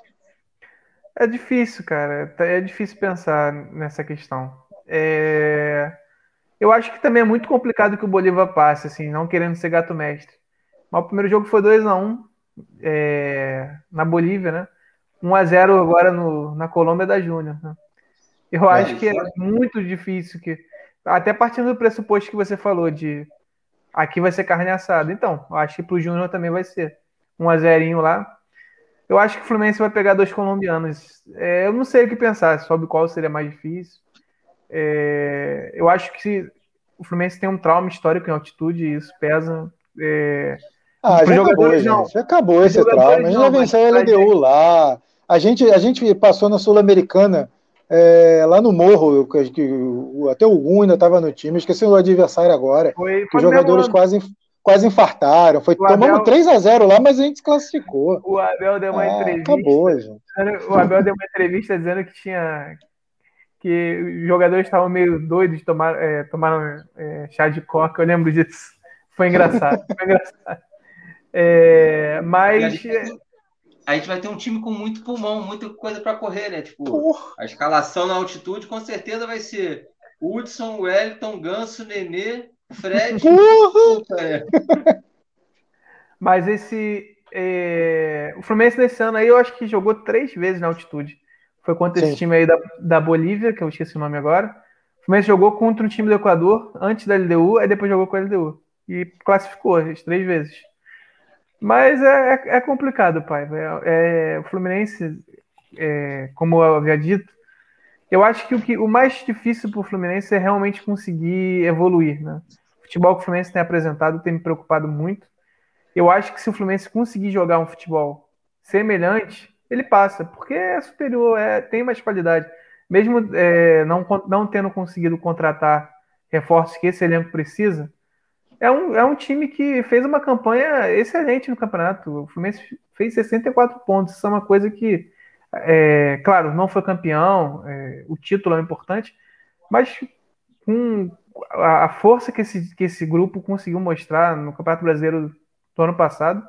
É difícil, cara. É difícil pensar nessa questão. Eu acho que também é muito complicado que o Bolívar passe, assim, não querendo ser gato mestre. Mas o primeiro jogo foi 2-1 na Bolívia, né? 1-0 agora na Colômbia da Júnior, né? Eu acho que é muito difícil. Até partindo do pressuposto que você falou de aqui vai ser carne assada. Então, eu acho que pro Júnior também vai ser 1-0 lá. Eu acho que o Fluminense vai pegar dois colombianos. Eu não sei o que pensar sobre qual seria mais difícil. Eu acho que o Fluminense tem um trauma histórico em altitude e isso pesa. Já acabou, não. Já acabou esse trauma. A gente já venceu a LDU lá. A gente passou na Sul-Americana lá no Morro, que até o Gun ainda estava no time. Esqueci o adversário agora. Os jogadores quase infartaram. Tomamos 3-0 lá, mas a gente se classificou. O Abel deu uma entrevista. Acabou, gente. O Abel deu uma entrevista dizendo que que os jogadores estavam meio doidos, tomaram chá de coca. Eu lembro disso. Foi engraçado. Mas... A gente vai ter um time com muito pulmão, muita coisa para correr, né? A escalação na altitude com certeza vai ser Hudson, Wellington, Ganso, Nenê, Fred. Mas o Fluminense nesse ano aí eu acho que jogou 3 vezes na altitude. Foi contra esse time aí da Bolívia, que eu esqueci o nome agora. O Fluminense jogou contra um time do Equador, antes da LDU, aí depois jogou com a LDU. E classificou as 3 vezes. Mas é complicado, pai. O Fluminense, como eu havia dito, eu acho que o mais difícil para o Fluminense é realmente conseguir evoluir, né? O futebol que o Fluminense tem apresentado tem me preocupado muito. Eu acho que se o Fluminense conseguir jogar um futebol semelhante, ele passa, porque é superior, tem mais qualidade. Mesmo não tendo conseguido contratar reforços que esse elenco precisa, é um time que fez uma campanha excelente no campeonato. O Fluminense fez 64 pontos. Isso é uma coisa que, claro, não foi campeão, o título é importante, mas com a força que esse grupo conseguiu mostrar no Campeonato Brasileiro do ano passado,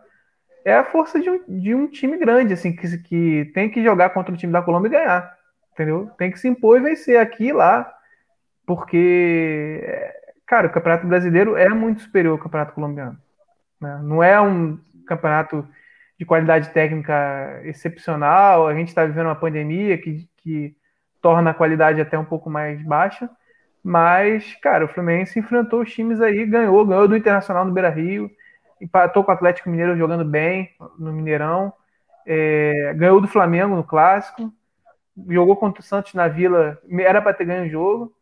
é a força de um time grande, assim, que tem que jogar contra o time da Colômbia e ganhar, entendeu? Tem que se impor e vencer aqui e lá, porque... Cara, o Campeonato Brasileiro é muito superior ao Campeonato Colombiano, né? Não é um campeonato de qualidade técnica excepcional, a gente está vivendo uma pandemia que torna a qualidade até um pouco mais baixa, mas, cara, o Fluminense enfrentou os times aí, ganhou do Internacional no Beira-Rio, empatou com o Atlético Mineiro jogando bem no Mineirão, ganhou do Flamengo no Clássico, jogou contra o Santos na Vila, era para ter ganho o jogo.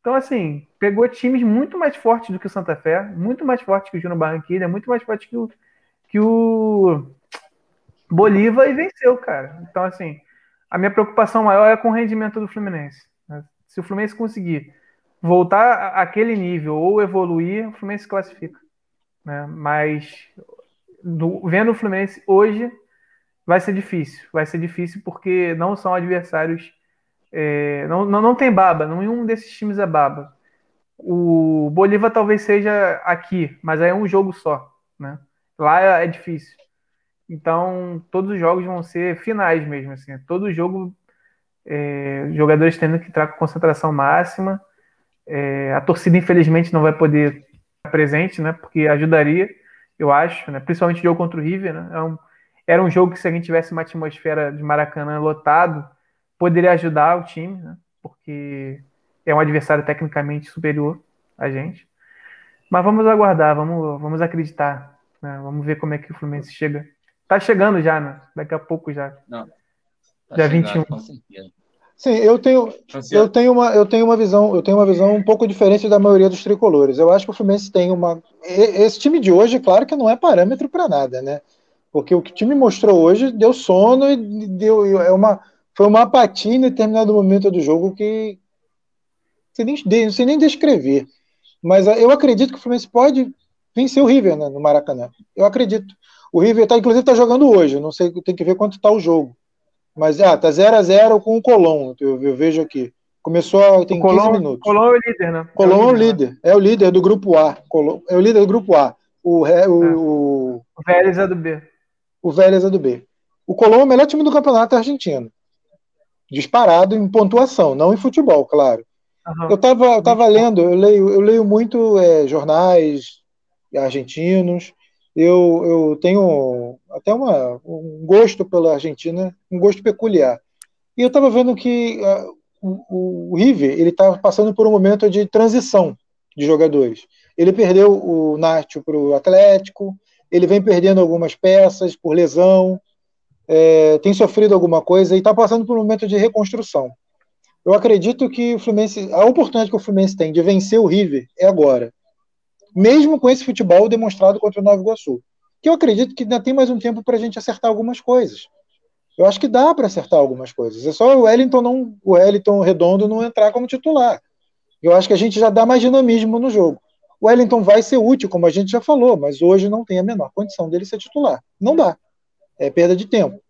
Então, assim, pegou times muito mais fortes do que o Santa Fé, muito mais fortes que o Junior Barranquilla, muito mais fortes que o Bolívar e venceu, cara. Então, assim, a minha preocupação maior é com o rendimento do Fluminense, né? Se o Fluminense conseguir voltar àquele nível ou evoluir, o Fluminense classifica, né? Mas, vendo o Fluminense hoje, vai ser difícil porque não são adversários... Não tem baba, nenhum desses times é baba. O Bolívar talvez seja aqui, mas aí é um jogo só, né? Lá é difícil. Então todos os jogos vão ser finais mesmo, assim. Todo jogo, os jogadores tendo que entrar com concentração máxima. A torcida infelizmente não vai poder estar presente, né? Porque ajudaria, eu acho, né? Principalmente o jogo contra o River, né? Era um jogo que, se a gente tivesse uma atmosfera de Maracanã lotado, poderia ajudar o time, né? Porque é um adversário tecnicamente superior a gente. Mas vamos aguardar, vamos acreditar, né? Vamos ver como é que o Fluminense chega. Tá chegando já, né? Daqui a pouco já. Não. Tá dia chegando, 21. Sim, eu tenho uma visão um pouco diferente da maioria dos tricolores. Eu acho que o Fluminense tem uma... Esse time de hoje, claro que não é parâmetro para nada, né? Porque o que o time mostrou hoje deu sono e deu... Foi uma apatia em determinado momento do jogo que não sei nem descrever. Mas eu acredito que o Fluminense pode vencer o River, né, no Maracanã. Eu acredito. O River, inclusive, está jogando hoje. Não sei, tem que ver quanto está o jogo. Mas está 0-0 com o Colón, eu vejo aqui. Começou, tem 15 minutos. O Colón é o líder, né? Colón é o líder. É o líder do grupo A. É o líder do grupo A. O Vélez é do B. O Vélez é do B. O Colón é o melhor time do campeonato argentino. Disparado em pontuação, não em futebol, claro. Uhum. Eu tava lendo, eu leio muito jornais argentinos, eu tenho até um gosto pela Argentina, um gosto peculiar. E eu estava vendo que o River, ele estava passando por um momento de transição de jogadores. Ele perdeu o Nacho para o Atlético, ele vem perdendo algumas peças por lesão, tem sofrido alguma coisa e está passando por um momento de reconstrução. Eu acredito que o Fluminense, a oportunidade que o Fluminense tem de vencer o River é agora. Mesmo com esse futebol demonstrado contra o Nova Iguaçu. Que eu acredito que ainda tem mais um tempo para a gente acertar algumas coisas. Eu acho que dá para acertar algumas coisas. É só o Wellington Redondo não entrar como titular. Eu acho que a gente já dá mais dinamismo no jogo. O Wellington vai ser útil, como a gente já falou, mas hoje não tem a menor condição dele ser titular. Não dá. É perda de tempo.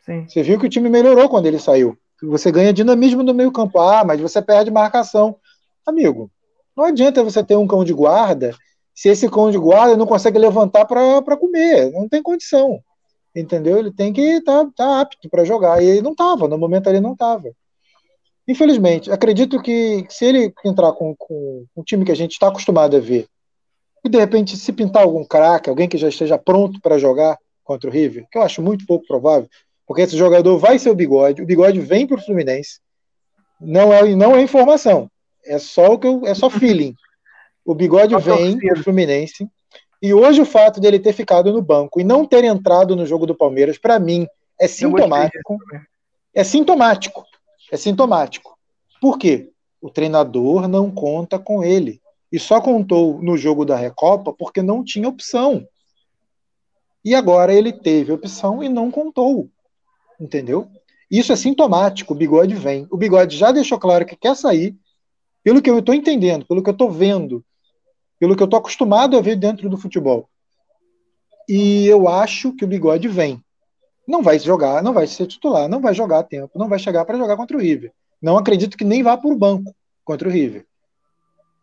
Sim. Você viu que o time melhorou quando ele saiu. Você ganha dinamismo no meio campo. Ah, mas você perde marcação. Amigo, não adianta você ter um cão de guarda se esse cão de guarda não consegue levantar para comer. Não tem condição. Entendeu? Ele tem que estar apto para jogar. E ele não estava, no momento ele não estava. Infelizmente, acredito que se ele entrar com um time que a gente está acostumado a ver, e de repente se pintar algum craque, alguém que já esteja pronto para jogar contra o River, que eu acho muito pouco provável, porque esse jogador vai ser o Bigode vem para o Fluminense, não é informação, é só feeling. O Bigode vem para o Fluminense. E hoje o fato dele ter ficado no banco e não ter entrado no jogo do Palmeiras, para mim, é sintomático. É sintomático. É sintomático. Por quê? O treinador não conta com ele. E só contou no jogo da Recopa porque não tinha opção. E agora ele teve opção e não contou. Entendeu? Isso é sintomático. O Bigode vem. O Bigode já deixou claro que quer sair. Pelo que eu estou entendendo, pelo que eu estou vendo, pelo que eu estou acostumado a ver dentro do futebol. E eu acho que o Bigode vem. Não vai jogar, não vai ser titular, não vai jogar a tempo, não vai chegar para jogar contra o River. Não acredito que nem vá para o banco contra o River.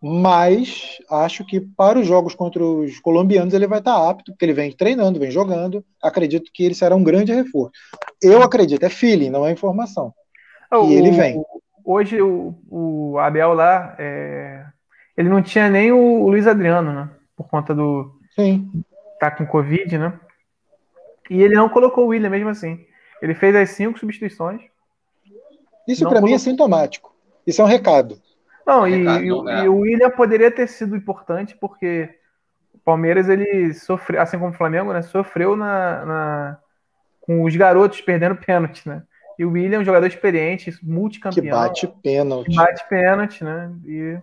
Mas acho que para os jogos contra os colombianos ele vai estar apto, porque ele vem treinando, vem jogando. Acredito que ele será um grande reforço. Eu acredito, é feeling, não é informação. E ele vem. Hoje o Abel lá... Ele não tinha nem o Luiz Adriano, né? Por conta do... Sim. Tá com Covid, né? E ele não colocou o William mesmo assim. Ele fez as 5 substituições. Isso para mim é sintomático. Isso é um recado. Não, e o William poderia ter sido importante porque o Palmeiras, ele sofreu, assim como o Flamengo, né? Sofreu com os garotos perdendo pênalti, né? E o William é um jogador experiente, multicampeão. Que bate pênalti. Né? E...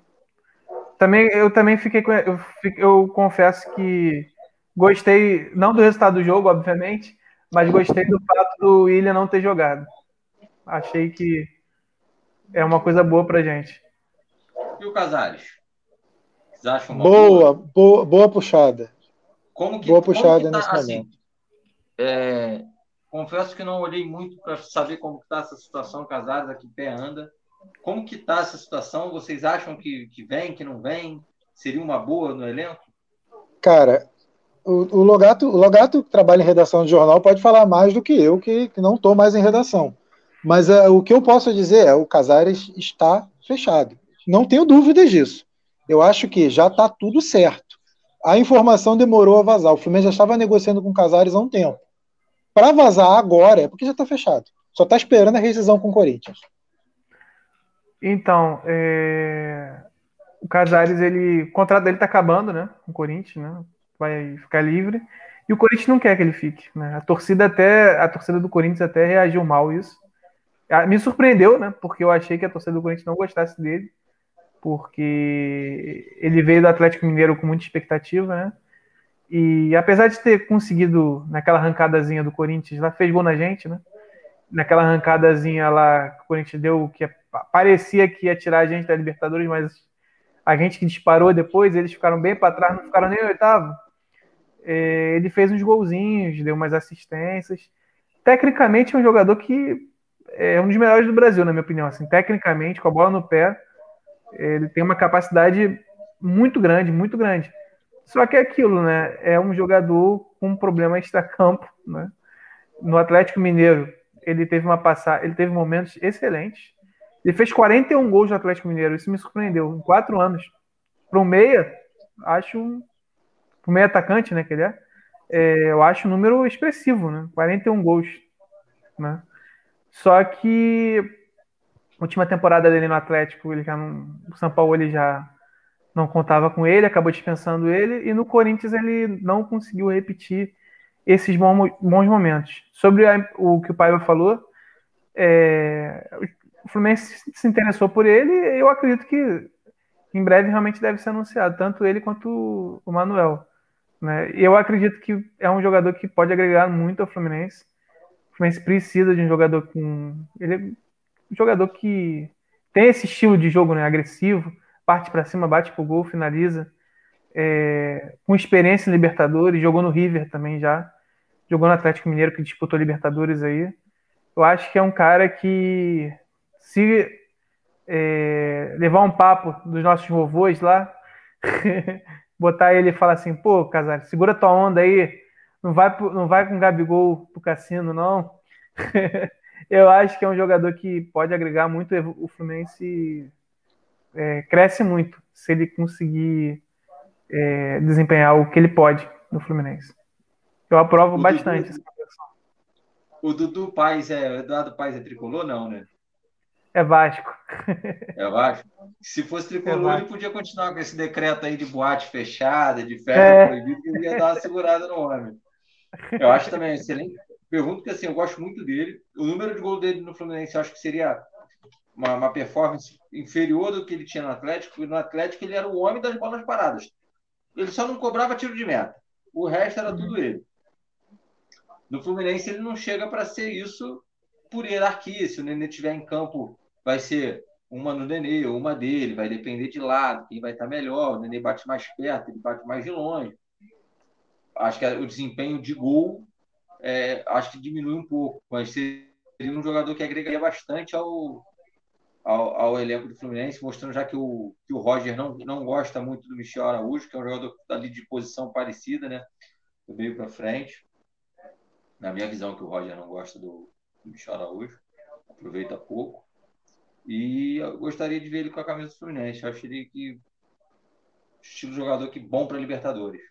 Eu também fiquei com... Eu confesso que gostei, não do resultado do jogo, obviamente, mas gostei do fato do William não ter jogado. Achei que é uma coisa boa pra gente. E o Cazares? Vocês acham uma boa puxada. Como que tá, nesse momento. Assim, confesso que não olhei muito para saber como está essa situação, Cazares, aqui em pé anda. Como que está essa situação? Vocês acham que vem, que não vem? Seria uma boa no elenco? Cara, o Logato que trabalha em redação de jornal pode falar mais do que eu, que não estou mais em redação. Mas o que eu posso dizer é o Cazares está fechado. Não tenho dúvidas disso. Eu acho que já está tudo certo. A informação demorou a vazar. O Fluminense já estava negociando com o Cazares há um tempo. Para vazar agora é porque já está fechado. Só está esperando a rescisão com o Corinthians. Então, o Cazares, o contrato dele está acabando, né? Com o Corinthians, né? Vai ficar livre. E o Corinthians não quer que ele fique, né? A torcida do Corinthians até reagiu mal a isso. Me surpreendeu, né? Porque eu achei que a torcida do Corinthians não gostasse dele, porque ele veio do Atlético Mineiro com muita expectativa, né? E apesar de ter conseguido naquela arrancadazinha do Corinthians, lá fez gol na gente, né? Naquela arrancadazinha lá que o Corinthians deu, que parecia que ia tirar a gente da Libertadores, mas a gente que disparou depois, eles ficaram bem para trás, não ficaram nem em oitavo. Ele fez uns golzinhos, deu umas assistências. Tecnicamente é um jogador que é um dos melhores do Brasil, na minha opinião. Assim, tecnicamente, com a bola no pé, ele tem uma capacidade muito grande, muito grande. Só que é aquilo, né? É um jogador com um problema extra-campo, né? No Atlético Mineiro, ele teve momentos excelentes. Ele fez 41 gols no Atlético Mineiro. Isso me surpreendeu. Em 4 anos. Para o meia, para o meia atacante, né, que ele é, eu acho um número expressivo, né? 41 gols. Né? Só que a última temporada dele no Atlético, o São Paulo ele já não contava com ele, acabou dispensando ele. E no Corinthians ele não conseguiu repetir esses bons momentos. Sobre o que o Paiva falou, o Fluminense se interessou por ele e eu acredito que em breve realmente deve ser anunciado, tanto ele quanto o Manoel. Né? E eu acredito que é um jogador que pode agregar muito ao Fluminense. O Fluminense precisa de um jogador com... Ele é um jogador que tem esse estilo de jogo, né? Agressivo, parte para cima, bate pro gol, finaliza. Com experiência em Libertadores, jogou no River também já, jogou no Atlético Mineiro, que disputou Libertadores aí. Eu acho que é um cara que, se levar um papo dos nossos vovôs lá, botar ele e falar assim, pô, Cazares, segura tua onda aí, não vai com Gabigol pro cassino, não. Eu acho que é um jogador que pode agregar muito, o Fluminense cresce muito, se ele conseguir... desempenhar o que ele pode no Fluminense. Eu aprovo bastante essa situação. O Dudu Paes Eduardo Paes é tricolor, não, né? É Vasco. É Vasco? Se fosse tricolor, ele podia continuar com esse decreto aí de boate fechada, de festa proibida, que ele ia dar uma segurada no homem. Eu acho também excelente. Pergunto que assim, eu gosto muito dele. O número de gol dele no Fluminense, eu acho que seria uma performance inferior do que ele tinha no Atlético, e no Atlético ele era o homem das bolas paradas. Ele só não cobrava tiro de meta. O resto era tudo ele. No Fluminense, ele não chega para ser isso por hierarquia. Se o Nenê estiver em campo, vai ser uma no Nenê ou uma dele. Vai depender de lado, quem vai estar melhor. O Nenê bate mais perto, ele bate mais de longe. Acho que o desempenho de gol, acho que diminui um pouco. Mas seria um jogador que agregaria bastante ao elenco do Fluminense, mostrando já que o Roger não gosta muito do Michel Araújo, que é um jogador ali de posição parecida, né? Do meio para frente. Na minha visão, que o Roger não gosta do Michel Araújo. Aproveita pouco. E eu gostaria de ver ele com a camisa do Fluminense. Eu acharia que estilo de jogador que bom para Libertadores.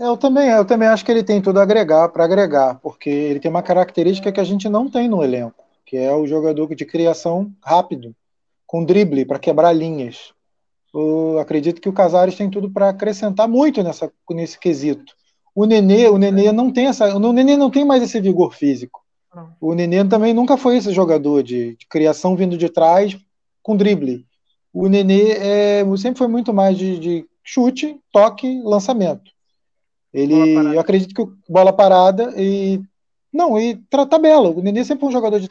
Eu também acho que ele tem tudo a agregar, para agregar, porque ele tem uma característica que a gente não tem no elenco, que é o jogador de criação rápido, com drible, para quebrar linhas. Eu acredito que o Cazares tem tudo para acrescentar muito nesse quesito. O Nenê não tem mais esse vigor físico. O Nenê também nunca foi esse jogador de criação vindo de trás com drible. O Nenê sempre foi muito mais de chute, toque, lançamento. Eu acredito que bola parada e... Não, e tabela. O Nenê sempre foi um jogador de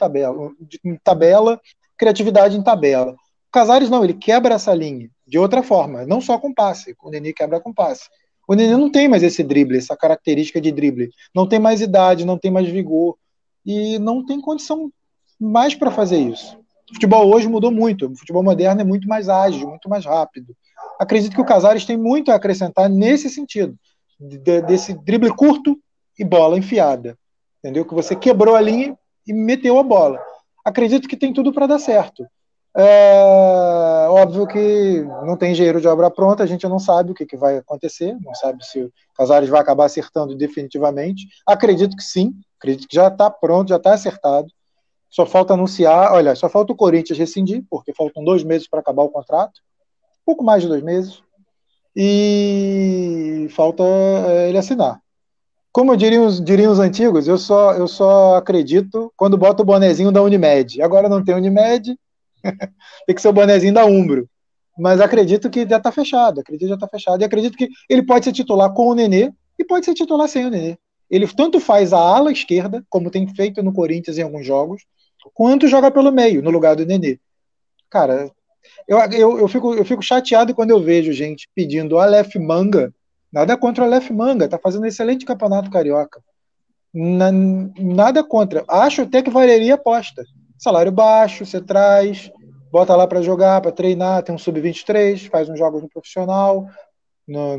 tabela. Criatividade em tabela. O Cazares não, ele quebra essa linha de outra forma, não só com passe. O Nenê quebra com passe. O Nenê não tem mais esse drible, essa característica de drible. Não tem mais idade, não tem mais vigor. E não tem condição mais para fazer isso. O futebol hoje mudou muito. O futebol moderno é muito mais ágil, muito mais rápido. Acredito que o Cazares tem muito a acrescentar nesse sentido. Desse drible curto e bola enfiada. Entendeu? Que você quebrou a linha e meteu a bola. Acredito que tem tudo para dar certo. Óbvio que não tem engenheiro de obra pronta, a gente não sabe o que vai acontecer, não sabe se o Cazares vai acabar acertando definitivamente. Acredito que sim, acredito que já está pronto, já está acertado. Só falta anunciar, olha, só falta o Corinthians rescindir, porque faltam 2 meses para acabar o contrato, pouco mais de 2 meses, e falta ele assinar. Como diriam os antigos, eu só acredito quando boto o bonezinho da Unimed. Agora não tem Unimed, tem que ser o bonezinho da Umbro. Mas acredito que já está fechado, E acredito que ele pode ser titular com o Nenê e pode ser titular sem o Nenê. Ele tanto faz a ala esquerda, como tem feito no Corinthians em alguns jogos, quanto joga pelo meio, no lugar do Nenê. Cara, eu fico chateado quando eu vejo gente pedindo Aleph Manga. Nada contra o Aleph Manga, tá fazendo um excelente campeonato carioca. Nada contra. Acho até que valeria a aposta. Salário baixo, você traz, bota lá para jogar, para treinar, tem um sub-23, faz uns jogos no profissional, na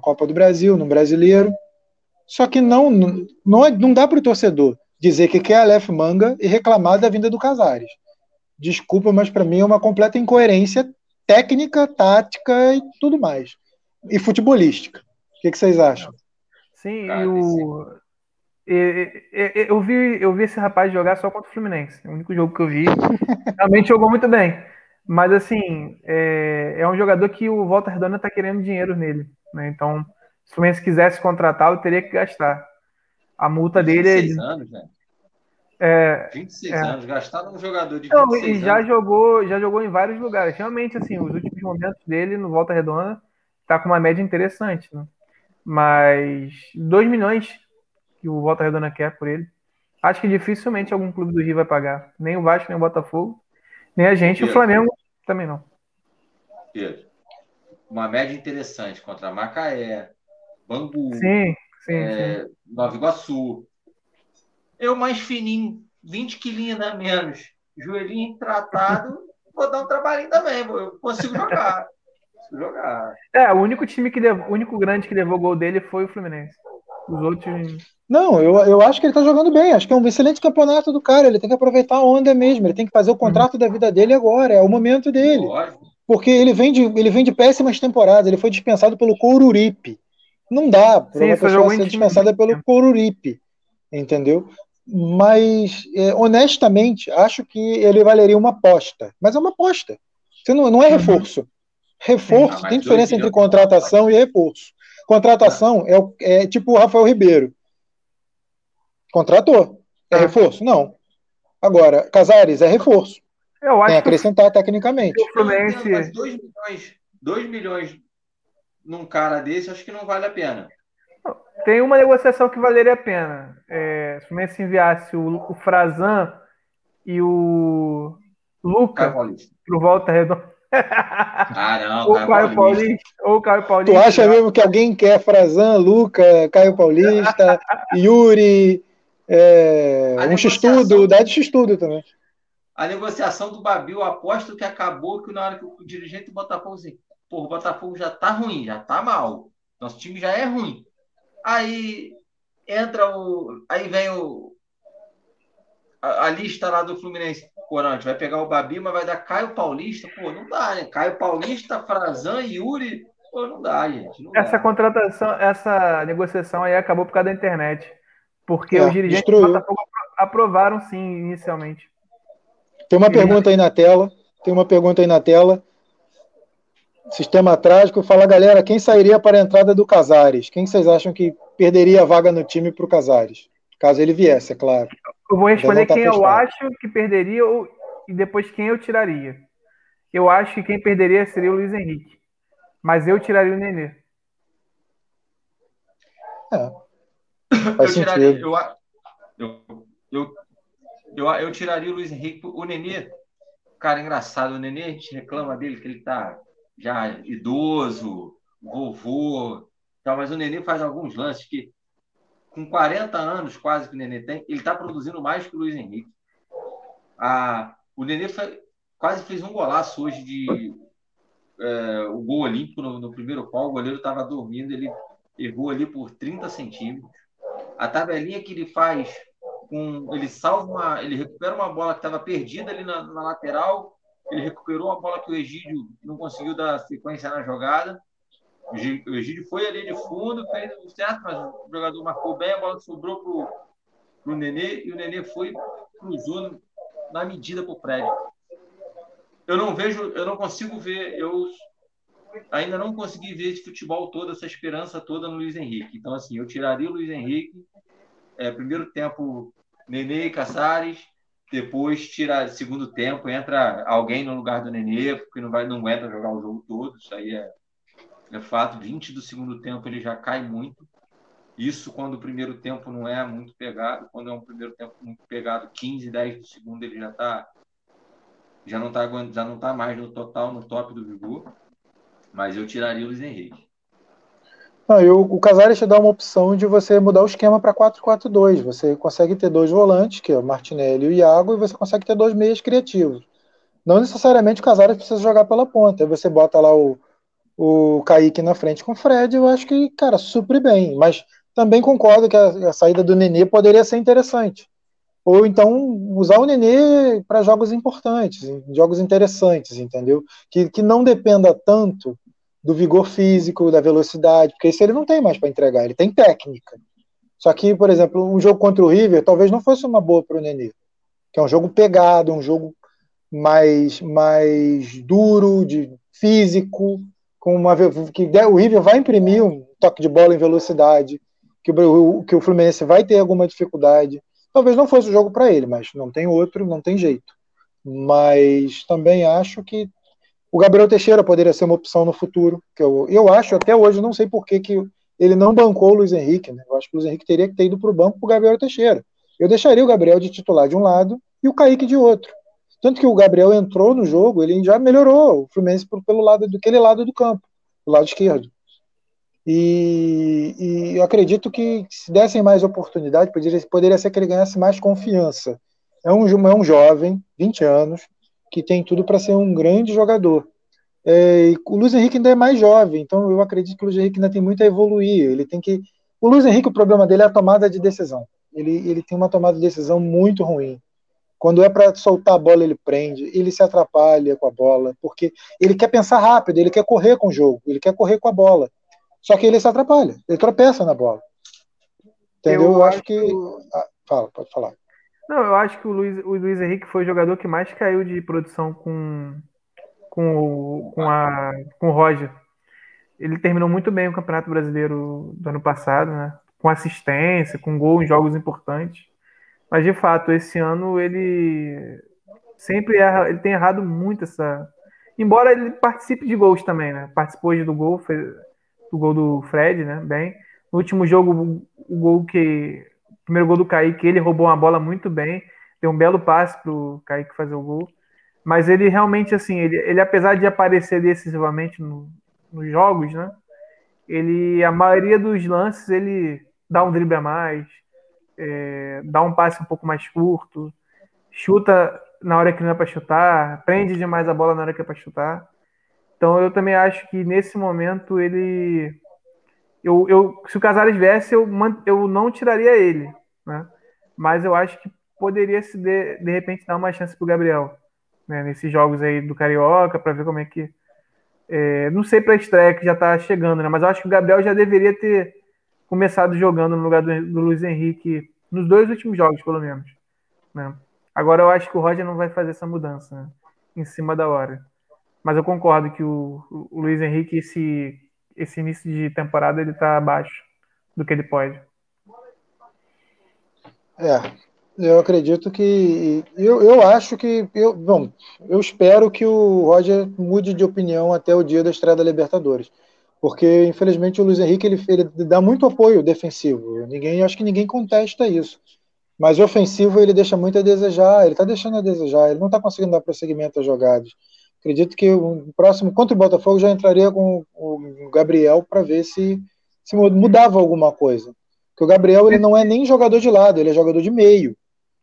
Copa do Brasil, no Brasileiro. Só que não dá pro torcedor dizer que quer Aleph Manga e reclamar da vinda do Cazares. Desculpa, mas para mim é uma completa incoerência técnica, tática e tudo mais. E futebolística. O que vocês acham? Sim, eu vi esse rapaz jogar só contra o Fluminense. É o único jogo que eu vi. Realmente jogou muito bem. Mas, assim, é um jogador que o Volta Redonda está querendo dinheiro nele. Né? Então, Se o Fluminense quisesse contratá-lo, teria que gastar. A multa dele é... 26 anos, né? É, 26 anos, gastaram um jogador de 26 anos. E já jogou em vários lugares. Realmente, assim, os últimos momentos dele no Volta Redonda tá com uma média interessante, né? Mas 2 milhões que o Volta Redonda quer por ele. Acho que dificilmente algum clube do Rio vai pagar. Nem o Vasco, nem o Botafogo, nem a gente. Pedro. O Flamengo também não. Pedro, uma média interessante contra Macaé, Bangu, sim. Nova Iguaçu. Eu mais fininho, 20 quilinhos a menos, joelhinho tratado, vou dar um trabalhinho também, eu consigo jogar. O único grande que levou o gol dele foi o Fluminense. Os outros... Não, eu acho que ele tá jogando bem. Acho que é um excelente campeonato do cara. Ele tem que aproveitar a onda mesmo. Ele tem que fazer o contrato da vida dele agora. É o momento dele. Lógico. Porque ele vem de péssimas temporadas. Ele foi dispensado pelo Coruripe. Não dá para uma pessoa ser dispensada pelo Coruripe. Entendeu? Mas, honestamente, acho que ele valeria uma aposta. Mas é uma aposta. Não é reforço. Reforço, tem diferença entre contratação e reforço. Contratação é tipo o Rafael Ribeiro. Contratou. É reforço? Não. Agora, Cazares é reforço. Eu acho. Tem acrescentar tecnicamente. O Fluminense... Mas 2 milhões num cara desse, acho que não vale a pena. Tem uma negociação que valeria a pena. Se o Fluminense enviasse o Frazan e o Luca pro Volta Redonda. Ah, não, ou Caio Paulista. Ou Caio Paulista. Tu acha mesmo que alguém quer Frazan, Luca, Caio Paulista, Yuri... dá de x-tudo também. A negociação do Babil, aposto que acabou que na hora que o dirigente do Botafogo disse, o Botafogo já tá ruim, já tá mal, nosso time já é ruim. Aí vem a lista lá do Fluminense, Corante, vai pegar o Babil, mas vai dar Caio Paulista, não dá, né? Caio Paulista, Frazan, Yuri, não dá, gente. Não essa dá. Contratação, essa negociação aí acabou por causa da internet. Porque os dirigentes do Botafogo aprovaram sim, inicialmente. Tem uma pergunta aí na tela. Sistema trágico. Fala, galera, quem sairia para a entrada do Cazares? Quem vocês acham que perderia a vaga no time para o Cazares? Caso ele viesse, é claro. Eu vou responder quem eu acho que perderia e depois quem eu tiraria. Eu acho que quem perderia seria o Luiz Henrique. Mas eu tiraria o Nenê. Eu tiraria o Luiz Henrique. O Nenê, cara, engraçado. O Nenê, a gente reclama dele que ele tá já idoso, vovô, tá, mas o Nenê faz alguns lances que, com 40 anos quase que o Nenê tem, ele tá produzindo mais que o Luiz Henrique. O Nenê quase fez um golaço hoje de o gol olímpico no primeiro pau. O goleiro tava dormindo, ele errou ali por 30 centímetros. A tabelinha que ele faz, ele recupera uma bola que estava perdida ali na lateral, ele recuperou uma bola que o Egídio não conseguiu dar sequência na jogada. O Egídio foi ali de fundo, fez o certo, mas o jogador marcou bem, a bola sobrou para o Nenê, e o Nenê foi cruzou na medida para o Fred. Ainda não consegui ver esse futebol todo, essa esperança toda no Luiz Henrique. Então, assim, eu tiraria o Luiz Henrique. Primeiro tempo, Nenê e Cazares. Depois, segundo tempo, entra alguém no lugar do Nenê, porque não aguenta jogar o jogo todo. Isso aí é fato. 20 do segundo tempo, ele já cai muito. Isso quando o primeiro tempo não é muito pegado. Quando é um primeiro tempo muito pegado, 15, 10 do segundo, ele já não está mais no top do vigor. Mas eu tiraria o Luiz Henrique. O Cazares te dá uma opção de você mudar o esquema para 4-4-2. Você consegue ter 2 volantes, que é o Martinelli e o Iago, e você consegue ter 2 meias criativos. Não necessariamente o Cazares precisa jogar pela ponta. Aí você bota lá o Kaique na frente com o Fred, eu acho que, cara, supre bem. Mas também concordo que a saída do Nenê poderia ser interessante. Ou então usar o Nenê para jogos importantes, jogos interessantes, entendeu? Que não dependa tanto do vigor físico, da velocidade, porque isso ele não tem mais para entregar, ele tem técnica. Só que, por exemplo, um jogo contra o River talvez não fosse uma boa para o Nenê, que é um jogo pegado, um jogo mais duro, de físico, que o River vai imprimir um toque de bola em velocidade, que o Fluminense vai ter alguma dificuldade. Talvez não fosse o jogo para ele, mas não tem outro, não tem jeito. Mas também acho que o Gabriel Teixeira poderia ser uma opção no futuro, que eu acho até hoje, não sei por que ele não bancou o Luiz Henrique, né? Eu acho que o Luiz Henrique teria que ter ido para o banco para o Gabriel Teixeira. Eu deixaria o Gabriel de titular de um lado e o Kaique de outro. Tanto que o Gabriel entrou no jogo, ele já melhorou o Fluminense pelo lado, daquele lado do campo, do lado esquerdo. E eu acredito que se dessem mais oportunidade, poderia ser que ele ganhasse mais confiança. É um jovem, 20 anos, que tem tudo para ser um grande jogador. E o Luiz Henrique ainda é mais jovem, então eu acredito que o Luiz Henrique ainda tem muito a evoluir. O Luiz Henrique, o problema dele é a tomada de decisão. Ele tem uma tomada de decisão muito ruim. Quando é para soltar a bola, ele prende, ele se atrapalha com a bola, porque ele quer pensar rápido, ele quer correr com o jogo, ele quer correr com a bola. Só que ele se atrapalha, ele tropeça na bola. Entendeu? Eu acho que... Fala, pode falar. Não, eu acho que o Luiz Henrique foi o jogador que mais caiu de produção com o Roger. Ele terminou muito bem o Campeonato Brasileiro do ano passado, né? Com assistência, com gol em jogos importantes. Mas, de fato, esse ano ele sempre erra, ele tem errado muito essa... Embora ele participe de gols também, né? Participou hoje do gol, fez o gol do Fred, né? Bem. No último jogo, o primeiro gol do Kaique, ele roubou uma bola muito bem. Deu um belo passe pro Kaique fazer o gol. Mas ele realmente, assim, ele apesar de aparecer decisivamente nos jogos, né? A maioria dos lances, ele dá um drible a mais, dá um passe um pouco mais curto, chuta na hora que não é para chutar, prende demais a bola na hora que é para chutar. Então eu também acho que nesse momento se o Cazares viesse, eu não tiraria ele, né? Mas eu acho que poderia se de repente dar uma chance pro Gabriel, né? Nesses jogos aí do Carioca, para ver como é que... não sei para a estreia que já está chegando, né? Mas eu acho que o Gabriel já deveria ter começado jogando no lugar do Luiz Henrique nos dois últimos jogos, pelo menos, né? Agora eu acho que o Roger não vai fazer essa mudança, né? Em cima da hora. Mas eu concordo que o Luiz Henrique, esse início de temporada, ele está abaixo do que ele pode. Eu acredito que... Eu acho que... Eu espero que o Roger mude de opinião até o dia da estreia da Libertadores. Porque, infelizmente, o Luiz Henrique ele dá muito apoio defensivo. Acho que ninguém contesta isso. Mas ofensivo ele deixa muito a desejar. Ele está deixando a desejar. Ele não está conseguindo dar prosseguimento às jogadas. Acredito que o próximo contra o Botafogo já entraria com o Gabriel para ver se mudava alguma coisa. Porque o Gabriel ele não é nem jogador de lado, ele é jogador de meio.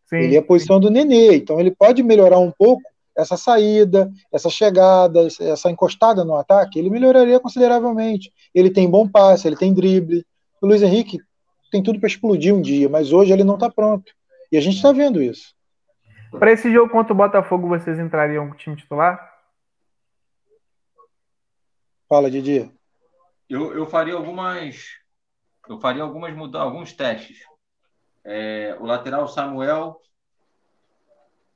Sim. Ele é a posição do Nenê, então ele pode melhorar um pouco essa saída, essa chegada, essa encostada no ataque, ele melhoraria consideravelmente. Ele tem bom passe, ele tem drible. O Luiz Henrique tem tudo para explodir um dia, mas hoje ele não está pronto. E a gente está vendo isso. Para esse jogo contra o Botafogo, vocês entrariam com o time titular? Fala, Didi. Eu faria alguns testes. O lateral Samuel,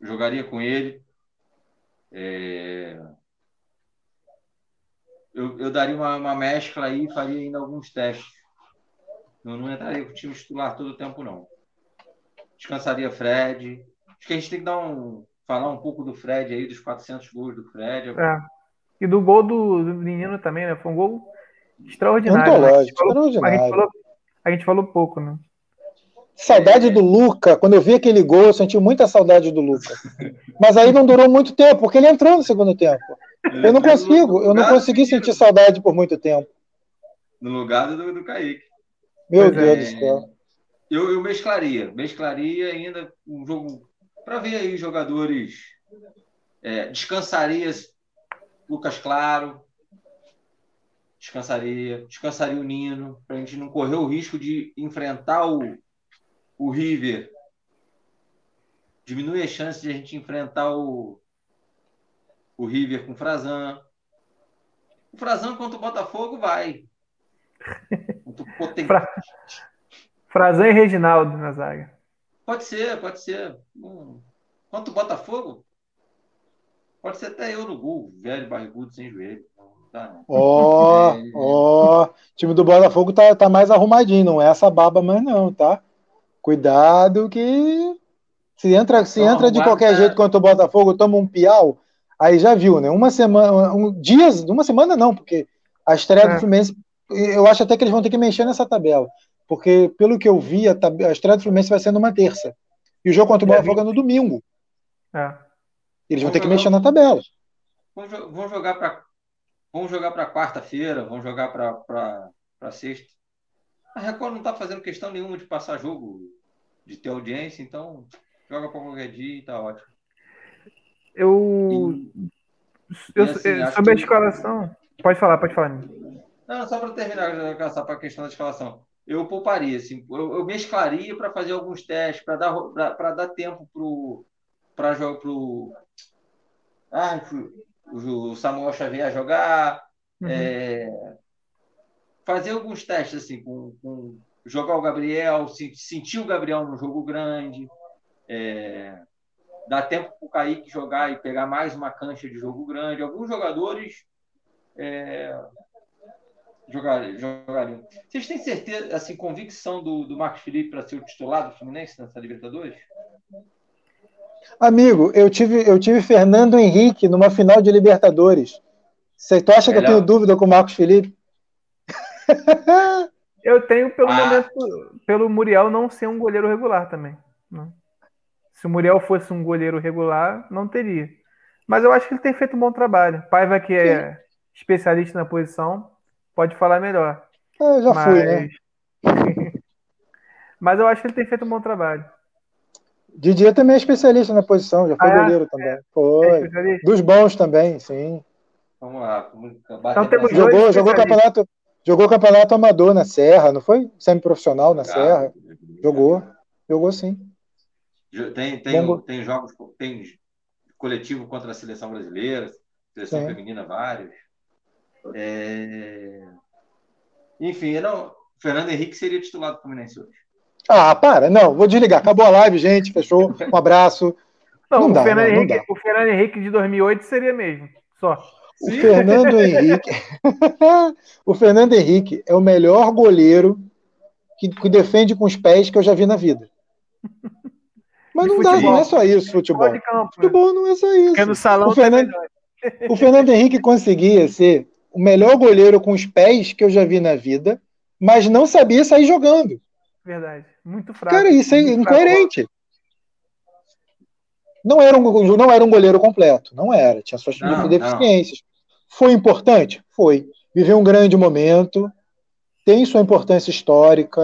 jogaria com ele. Eu daria uma mescla aí e faria ainda alguns testes. Não entraria com o time titular todo o tempo, não. Descansaria Fred. Acho que a gente tem que falar um pouco do Fred aí, dos 400 gols do Fred. E do gol do menino também, né? Foi um gol extraordinário. A gente falou pouco, né? Saudade do Luca. Quando eu vi aquele gol, eu senti muita saudade do Luca. Mas aí não durou muito tempo, porque ele entrou no segundo tempo. Eu não consegui sentir saudade por muito tempo. No lugar do Kaique. Meu Deus do céu. Eu mesclaria ainda um jogo para ver aí jogadores. Descansaria Lucas Claro. Descansaria o Nino, para a gente não correr o risco de enfrentar o River. Diminui a chance de a gente enfrentar o River com o Frazan. O Frazan contra o Botafogo vai. Frazan e Reginaldo na zaga. Pode ser. Contra o Botafogo? Pode ser até eu no gol, velho barrigudo sem joelho. Ó, time do Botafogo tá mais arrumadinho, não é essa baba mais não, tá? Cuidado que se entra de qualquer jeito contra o Botafogo, toma um piau, aí já viu, né? Uma semana não, porque a estreia do Fluminense, eu acho até que eles vão ter que mexer nessa tabela, porque pelo que eu vi, a estreia do Fluminense vai ser numa terça, e o jogo contra o Botafogo é no domingo. Eles vão ter que mexer na tabela. Vão jogar para quarta-feira, vão jogar para sexta. A Record não está fazendo questão nenhuma de passar jogo, de ter audiência, então joga para qualquer dia e tá ótimo. Sobre a escalação... Pode falar. Não, só para terminar, para a questão da escalação. Eu pouparia, assim, eu mesclaria para fazer alguns testes, para dar tempo para jogar o Samuel Xavier jogar, fazer alguns testes assim, com jogar o Gabriel, sentir o Gabriel num jogo grande, dar tempo para o Kaique jogar e pegar mais uma cancha de jogo grande. Alguns jogadores jogariam. Vocês têm certeza, assim, convicção do Marcos Felipe para ser o titular do Fluminense nessa Libertadores? Amigo, eu tive Fernando Henrique numa final de Libertadores. Você acha que eu tenho dúvida com o Marcos Felipe? Eu tenho pelo momento, pelo Muriel não ser um goleiro regular também. Não. Se o Muriel fosse um goleiro regular, não teria. Mas eu acho que ele tem feito um bom trabalho. Paiva, que é especialista na posição, pode falar melhor. Eu já fui, né? Mas eu acho que ele tem feito um bom trabalho. Didier também é especialista na posição, já foi goleiro também. Foi. Dos bons também, sim. Vamos lá. Então, jogou campeonato amador na Serra, não foi? Semi-profissional na Serra. Jogou sim. Tem coletivo contra a seleção brasileira, seleção feminina, vários. Enfim, Fernando Henrique seria titular do Fluminense hoje. Para, não, vou desligar. Acabou a live, gente, fechou, um abraço. O Fernando Henrique de 2008 seria mesmo, só. O Fernando Henrique é o melhor goleiro que defende com os pés que eu já vi na vida. Mas não dá, não é só isso, futebol. Futebol não é só isso. Porque no salão o Fernando Henrique conseguia ser o melhor goleiro com os pés que eu já vi na vida, mas não sabia sair jogando. Verdade, muito fraco. Cara, isso é incoerente. Não era um goleiro completo, não era. Tinha suas deficiências. Não. Foi importante? Foi. Viveu um grande momento, tem sua importância histórica.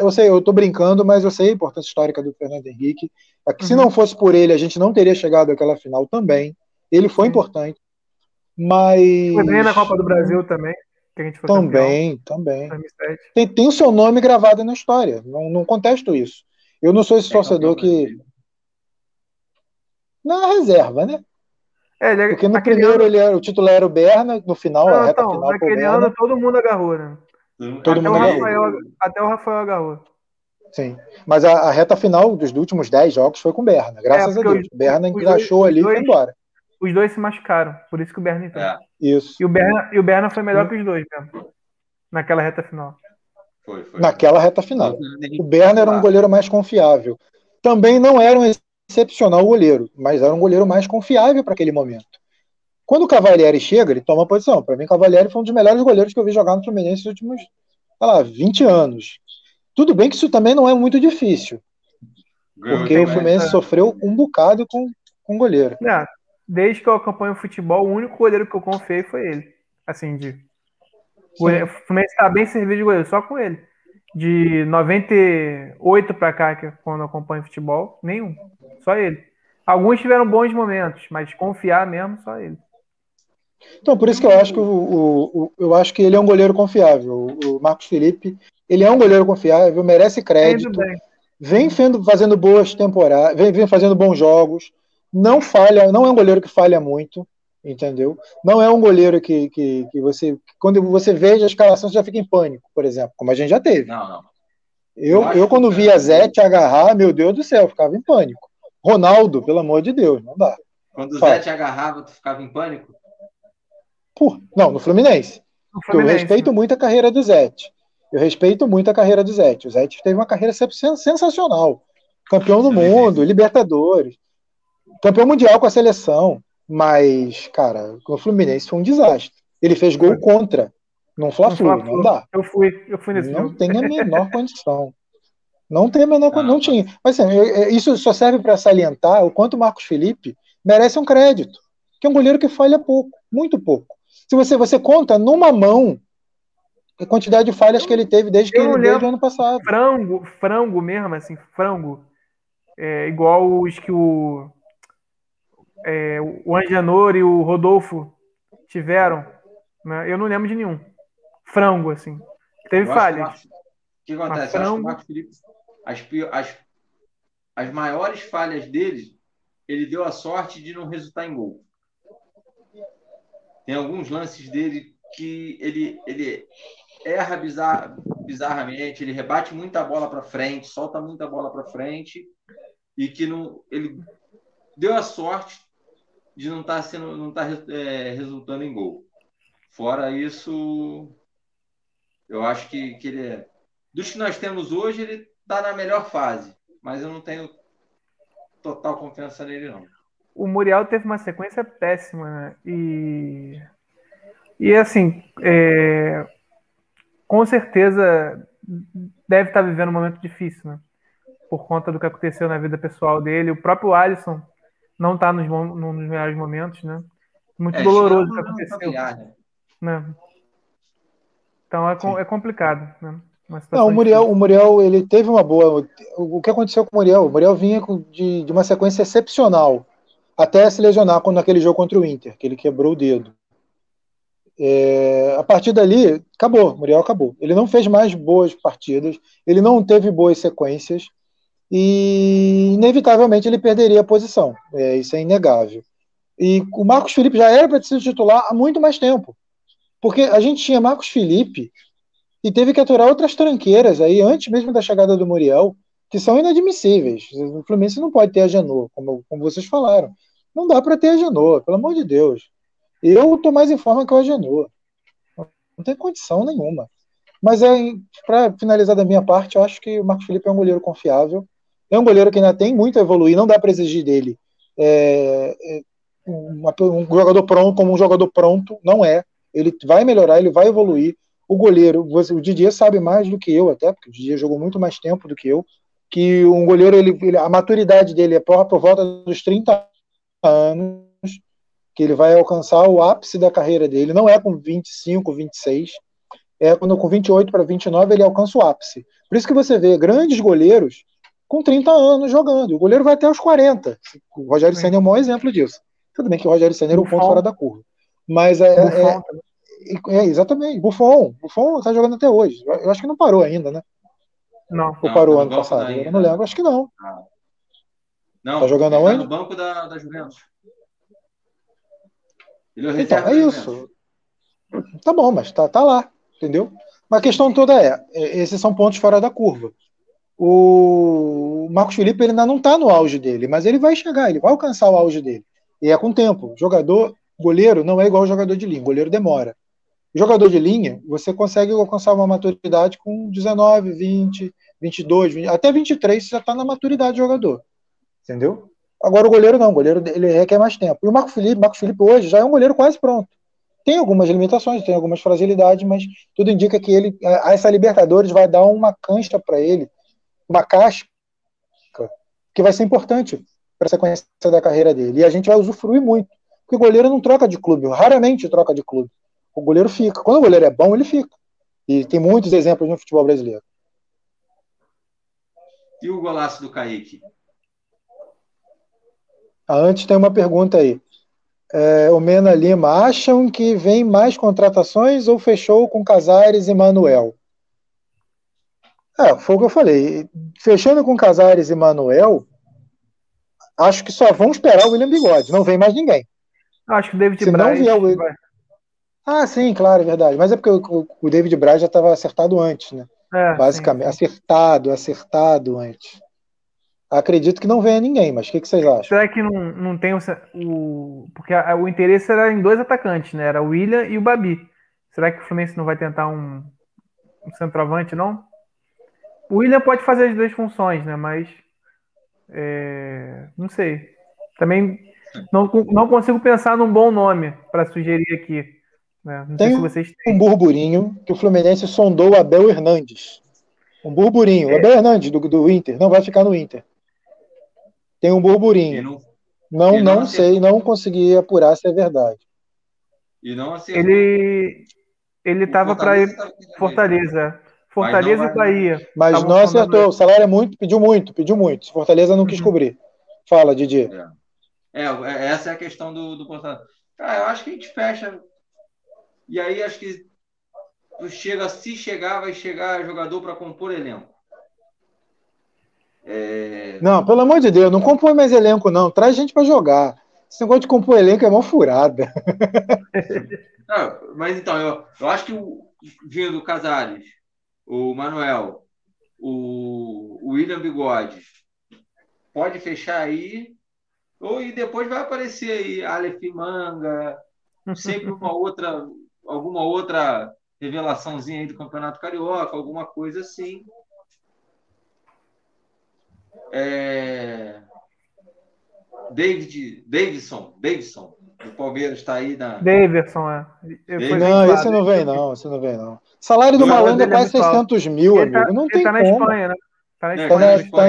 Eu sei, eu estou brincando, mas eu sei a importância histórica do Fernando Henrique. É que, se não fosse por ele, a gente não teria chegado àquela final também. Ele foi importante, mas... Foi bem na Copa do Brasil também. Que a gente foi também. Tem o seu nome gravado na história. Não contesto isso. Eu não sou esse torcedor que... Na reserva, né? Porque no primeiro ano... o titular era o Berna, no final... Naquele ano todo mundo agarrou, né? Até o Rafael agarrou. Sim. Mas a reta final dos últimos 10 jogos foi com o Berna. Graças a Deus. O Berna engraxou ali e foi embora. Os dois se machucaram, por isso que o Berna entrou. Isso. E o Berna foi melhor que os dois, né? Naquela reta final. Foi. Naquela reta final. O Berna era um goleiro mais confiável. Também não era um excepcional goleiro, mas era um goleiro mais confiável para aquele momento. Quando o Cavalieri chega, ele toma posição. Para mim, o Cavalieri foi um dos melhores goleiros que eu vi jogar no Fluminense nos últimos, 20 anos. Tudo bem que isso também não é muito difícil. Porque o Fluminense sofreu um bocado com goleiro. Desde que eu acompanho o futebol, o único goleiro que eu confiei foi ele. Assim, o Fluminense está bem servido de goleiro, só com ele. De 98 para cá, que quando eu acompanho futebol, nenhum. Só ele. Alguns tiveram bons momentos, mas confiar mesmo, só ele. Então, por isso que eu acho que eu acho que ele é um goleiro confiável. O Marcos Felipe, ele é um goleiro confiável, merece crédito. Vem fazendo boas temporadas, vem fazendo bons jogos. Não falha, não é um goleiro que falha muito, entendeu? Não é um goleiro que você... Quando você vê a escalação, você já fica em pânico, por exemplo, como a gente já teve. Não. Eu quando via Zete agarrar, meu Deus do céu, eu ficava em pânico. Ronaldo, pelo amor de Deus, não dá. Quando o Zete agarrava, tu ficava em pânico? Porra, não, no Fluminense. Eu respeito muito a carreira do Zete. O Zete teve uma carreira sensacional. Campeão do mundo, Libertadores. Campeão mundial com a seleção. Mas, cara, o Fluminense foi um desastre. Ele fez gol contra. Não Fla-Flu, não dá. Eu fui nesse jogo. Não tem a menor condição. Não tinha. Mas assim, isso só serve para salientar o quanto o Marcos Felipe merece um crédito. Que é um goleiro que falha pouco, muito pouco. Se você conta numa mão a quantidade de falhas que ele teve desde o ano passado. Frango mesmo, assim, frango. É, igual os que o Angenor e o Rodolfo tiveram. Né? Eu não lembro de nenhum. Frango, assim. Teve falhas. O que acontece? Acho que o Marcos Felipe, as maiores falhas dele, ele deu a sorte de não resultar em gol. Tem alguns lances dele que ele erra bizarramente, ele rebate muita bola para frente, solta muita bola para frente, e que não, ele deu a sorte de não estar resultando em gol. Fora isso, eu acho que ele é... Dos que nós temos hoje, ele está na melhor fase. Mas eu não tenho total confiança nele, não. O Muriel teve uma sequência péssima, né? E assim, com certeza deve estar vivendo um momento difícil, né? Por conta do que aconteceu na vida pessoal dele. O próprio Alisson não está nos melhores momentos, né? Muito doloroso o que aconteceu. Familiar, né? Então é complicado, né? Não, o Muriel, ele teve uma boa... O que aconteceu com o Muriel? O Muriel vinha de uma sequência excepcional, até se lesionar naquele jogo contra o Inter, que ele quebrou o dedo. A partir dali, acabou. O Muriel acabou. Ele não fez mais boas partidas, ele não teve boas sequências e, inevitavelmente, ele perderia a posição. Isso é inegável. E o Marcos Felipe já era para ser titular há muito mais tempo, porque a gente tinha Marcos Felipe... E teve que aturar outras tranqueiras aí, antes mesmo da chegada do Muriel, que são inadmissíveis. O Fluminense não pode ter Agenor, como vocês falaram. Não dá para ter Agenor, pelo amor de Deus. Eu estou mais em forma que o Agenor. Não tem condição nenhuma. Mas para finalizar da minha parte, eu acho que o Marcos Felipe é um goleiro confiável. É um goleiro que ainda tem muito a evoluir, não dá para exigir dele. Um jogador pronto, como um jogador pronto, não é. Ele vai melhorar, ele vai evoluir. O goleiro, o Didier sabe mais do que eu até, porque o Didier jogou muito mais tempo do que eu, que um goleiro, a maturidade dele é por volta dos 30 anos, que ele vai alcançar o ápice da carreira dele, não é com 25, 26, é quando com 28 para 29 ele alcança o ápice. Por isso que você vê grandes goleiros com 30 anos jogando, o goleiro vai até os 40, o Rogério Ceni é o maior exemplo disso. Tudo bem que o Rogério Ceni era o ponto fora da curva, mas exatamente, Buffon tá jogando até hoje. Eu acho que não parou ainda, né? Não parou ano passado. Eu não lembro, acho que não. Não, tá jogando aonde? Tá no banco da Juventus. Ele é isso. Tá bom, mas tá lá, entendeu? Mas a questão toda esses são pontos fora da curva. O Marcos Felipe ele ainda não tá no auge dele, mas ele vai chegar, ele vai alcançar o auge dele. E é com o tempo. Goleiro não é igual ao jogador de linha, goleiro demora. Jogador de linha, você consegue alcançar uma maturidade com 19, 20, 22, 20, até 23 você já está na maturidade do jogador, entendeu? Agora o goleiro não, o goleiro ele requer mais tempo. E o Marcos Felipe hoje já é um goleiro quase pronto. Tem algumas limitações, tem algumas fragilidades, mas tudo indica que ele, essa Libertadores vai dar uma cancha para ele, uma casca, que vai ser importante para a sequência da carreira dele. E a gente vai usufruir muito. Porque o goleiro não troca de clube, raramente troca de clube. O goleiro fica. Quando o goleiro é bom, ele fica. E tem muitos exemplos no futebol brasileiro. E o golaço do Kaique? Antes tem uma pergunta aí. O Mena Lima, acham que vem mais contratações ou fechou com Cazares e Manoel? Foi o que eu falei. Fechando com Cazares e Manoel, acho que só vão esperar o William Bigode. Não vem mais ninguém. Acho que o David Braz... sim, claro, é verdade. Mas é porque o David Braz já estava acertado antes, né? Basicamente, sim. Acertado antes. Acredito que não venha ninguém, mas o que vocês acham? Será que não tem o... Porque o interesse era em dois atacantes, né? Era o William e o Babi. Será que o Fluminense não vai tentar um centroavante, não? O William pode fazer as duas funções, né? Mas... não sei. Também não consigo pensar num bom nome para sugerir aqui. Né? Não sei se vocês têm. Um burburinho que o Fluminense sondou o Abel Hernandes. Um burburinho. O Abel Hernandes do Inter. Não vai ficar no Inter. Tem um burburinho. Não sei, não consegui apurar se é verdade. E não acertou. Ele estava para ir Fortaleza. Fortaleza e Bahia. Mas não acertou. O salário é muito, pediu muito. Fortaleza não quis cobrir. Fala, Didi. Essa é a questão do Fortaleza. Cara, eu acho que a gente fecha. E aí, acho que se chegar, vai chegar jogador para compor elenco. Não, pelo amor de Deus, não compõe mais elenco, não. Traz gente para jogar. Esse negócio de compor elenco é mó furada. Não, mas então, eu acho que vindo o Cazares, o Manoel, o William Bigode, pode fechar aí, e depois vai aparecer aí Aleph Manga, sempre alguma outra revelaçãozinha aí do Campeonato Carioca, alguma coisa assim. Davidson, o Palmeiras está aí na... Davidson, é. Não, esse não vem não, Salário do Malandro é quase 600 mil, amigo. Não tem como. Ele está na Espanha, né? Está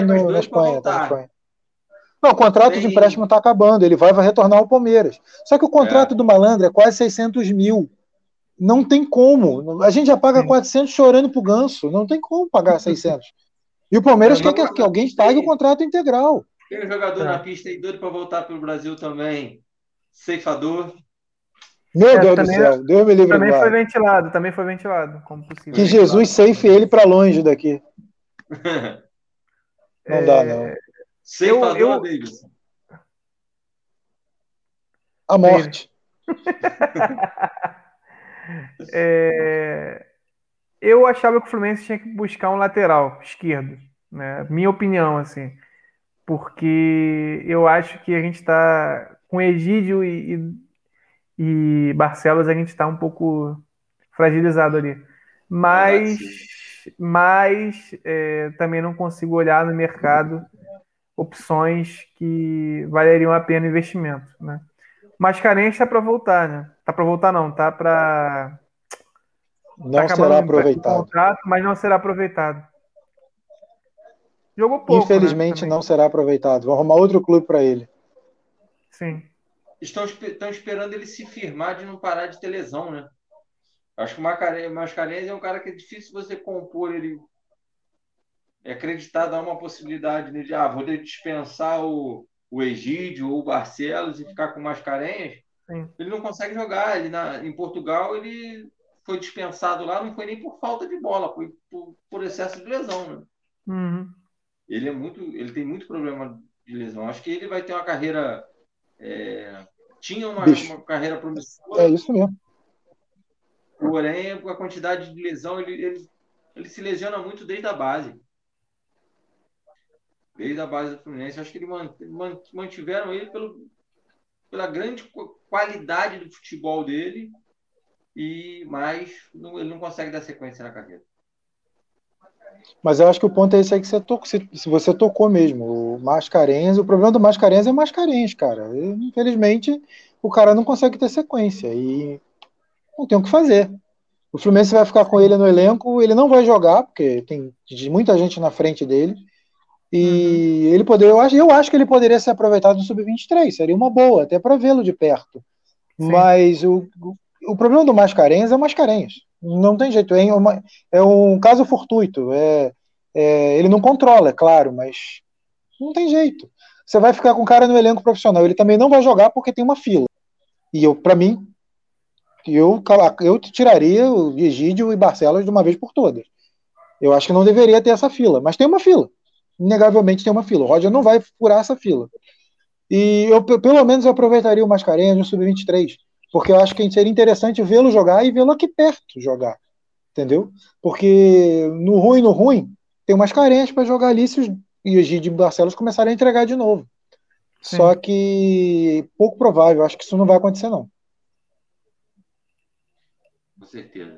na Espanha. Não, o contrato de empréstimo está acabando, ele vai retornar ao Palmeiras. Só que o contrato do Malandro é quase 600 mil. Não tem como. A gente já paga 400 chorando pro Ganso. Não tem como pagar 600. E o Palmeiras quer que alguém pague o contrato integral. Tem um jogador na pista aí, doido para voltar para o Brasil também. Ceifador. Meu Deus do céu, Deus me livre. Também foi ventilado, como possível. Que Jesus ceife ele para longe daqui. Não dá, não. Ceifador, Davidson. A morte. Eu achava que o Fluminense tinha que buscar um lateral esquerdo, né? Minha opinião, assim, porque eu acho que a gente está com Egídio e Barcelos, a gente está um pouco fragilizado ali, mas também não consigo olhar no mercado opções que valeriam a pena investimento, né? Mascarenhas está para voltar, né? Não será aproveitado. Contrato, mas não será aproveitado. Jogou pouco. Infelizmente, né, não será aproveitado. Vão arrumar outro clube para ele. Sim. Estão esperando ele se firmar de não parar de ter lesão, né? Acho que o Mascarenhas é um cara que é difícil você compor ele. É acreditado, há uma possibilidade de vou dispensar o Egídio ou o Barcelos e ficar com o Mascarenhas. Sim. Ele não consegue jogar. Ele em Portugal, ele foi dispensado lá, não foi nem por falta de bola, foi por excesso de lesão, né? Uhum. Ele tem muito problema de lesão. Acho que ele vai ter uma carreira... tinha uma carreira promissora. É isso mesmo. Porém, com a quantidade de lesão, ele se lesiona muito desde a base. Desde a base do Fluminense. Acho que eles mantiveram ele pela grande qualidade do futebol dele, ele não consegue dar sequência na carreira. Mas eu acho que o ponto é esse aí que você tocou mesmo. O problema do Mascarenhas é o Mascarenhas, cara. Infelizmente, o cara não consegue ter sequência e não tem o que fazer. O Fluminense vai ficar com ele no elenco, ele não vai jogar, porque tem muita gente na frente dele. E ele poderia, eu acho que ele poderia ser aproveitado no Sub-23, seria uma boa, até para vê-lo de perto. Sim. Mas o problema do Mascarenhas é o Mascarenhas. Não tem jeito. É um caso fortuito. Ele não controla, é claro, mas não tem jeito. Você vai ficar com o cara no elenco profissional. Ele também não vai jogar porque tem uma fila. E eu tiraria o Egídio e Barcelos de uma vez por todas. Eu acho que não deveria ter essa fila. Mas tem uma fila. Inegavelmente tem uma fila. O Roger não vai furar essa fila. E eu, pelo menos, aproveitaria o Mascarenhas no Sub-23. Porque eu acho que seria interessante vê-lo jogar e vê-lo aqui perto jogar, entendeu? Porque no ruim, tem umas carências para jogar ali, se e o Egídio e o Barcelos começarem a entregar de novo. Sim. Só que pouco provável, acho que isso não vai acontecer, não. Com certeza.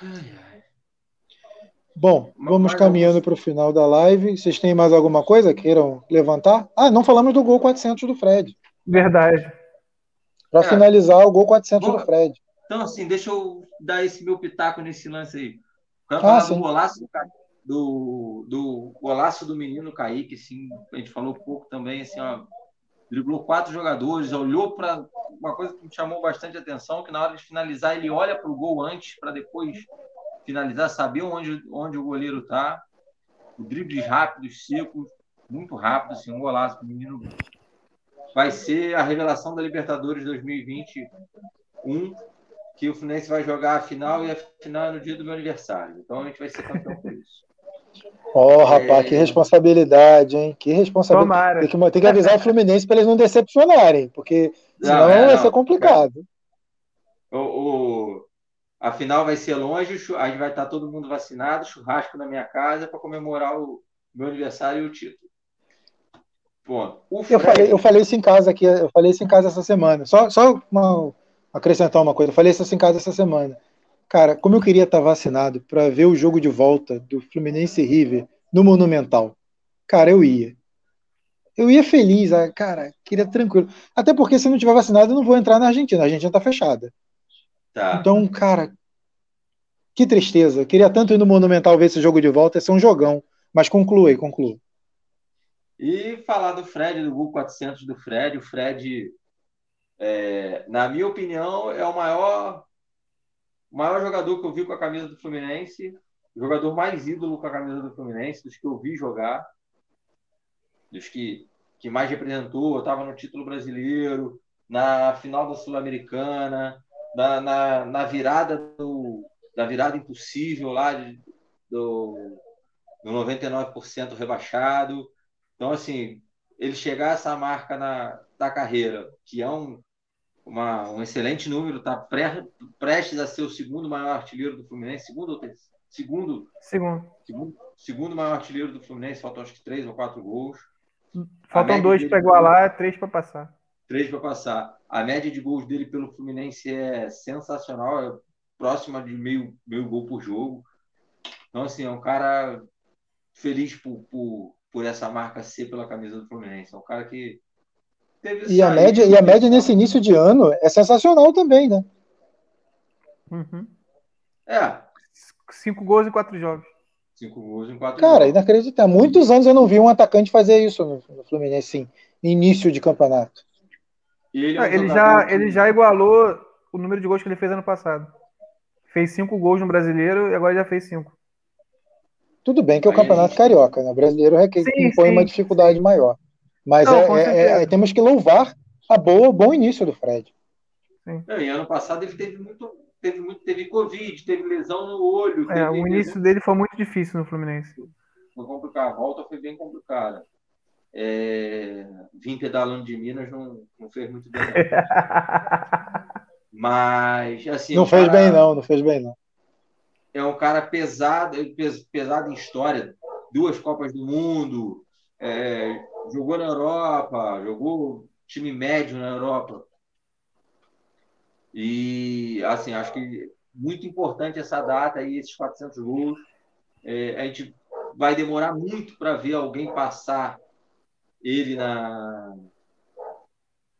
Ai, ai. Bom, vamos caminhando para o final da live. Vocês têm mais alguma coisa queiram levantar? Ah, não falamos do gol 400 do Fred. Verdade. Para finalizar, o gol 400 do Fred. Então, assim, deixa eu dar esse meu pitaco nesse lance aí. Quero falar do golaço do golaço do menino Kaique, assim, a gente falou pouco também, assim, ó, driblou 4 jogadores, olhou para uma coisa que me chamou bastante atenção, que na hora de finalizar ele olha para o gol antes, para depois finalizar, saber onde o goleiro tá. O dribles rápidos, secos, muito rápido, assim, um golaço do menino. Vai ser a revelação da Libertadores 2021, que o Fluminense vai jogar a final, e a final é no dia do meu aniversário. Então a gente vai ser campeão por isso. Ó, rapaz, que responsabilidade, hein? Que responsabilidade. Tomara. Tem que avisar o Fluminense para eles não decepcionarem, porque senão vai ser complicado. A final vai ser longe, a gente vai estar todo mundo vacinado, churrasco na minha casa para comemorar o meu aniversário e o título. Bom, eu falei isso em casa aqui, eu falei isso em casa essa semana. Acrescentar uma coisa, eu falei isso assim em casa essa semana. Cara, como eu queria estar vacinado para ver o jogo de volta do Fluminense e River no Monumental. Cara, eu ia feliz, cara, queria tranquilo, até porque se não tiver vacinado eu não vou entrar na Argentina, a Argentina tá fechada, tá. Então, cara, que tristeza, eu queria tanto ir no Monumental ver esse jogo de volta, ia ser um jogão. Mas conclua. E falar do Fred, do gol 400 do Fred, o Fred... na minha opinião, é o maior jogador que eu vi com a camisa do Fluminense, o jogador mais ídolo com a camisa do Fluminense, dos que eu vi jogar, dos que mais representou. Eu estava no título brasileiro, na final da Sul-Americana, na virada da virada impossível lá do 99% rebaixado. Então, assim, ele chegar a essa marca da carreira, que é um excelente número, está prestes a ser o segundo maior artilheiro do Fluminense, segundo ou terceiro? Segundo maior artilheiro do Fluminense, faltam acho que 3 ou 4 gols. Faltam 2 para igualar, 3 para passar. 3 para passar. A média de gols dele pelo Fluminense é sensacional, é próxima de meio gol por jogo. Então, assim, é um cara feliz por essa marca C pela camisa do Fluminense. É um cara que a média nesse início de ano é sensacional também, né? Uhum. 5 gols em 4 jogos. 5 gols em 4 jogos. Cara, inacreditável. Há muitos anos eu não vi um atacante fazer isso no Fluminense, sim, no início de campeonato. E ele já igualou o número de gols que ele fez ano passado. Fez 5 gols no Brasileiro e agora já fez 5. Tudo bem que é o Campeonato Carioca, né? O Brasileiro impõe uma dificuldade maior. Mas não, temos que louvar o bom início do Fred. Não, e ano passado ele teve Covid, teve lesão no olho. O início dele foi muito difícil no Fluminense. Foi complicado, a volta foi bem complicada. Vim pedalando de Minas não fez muito bem. Mas assim. Não fez bem não. É um cara pesado em história. 2 Copas do Mundo. Jogou na Europa, jogou time médio na Europa. E, assim, acho que é muito importante essa data aí, esses 400 gols. A gente vai demorar muito para ver alguém passar ele na...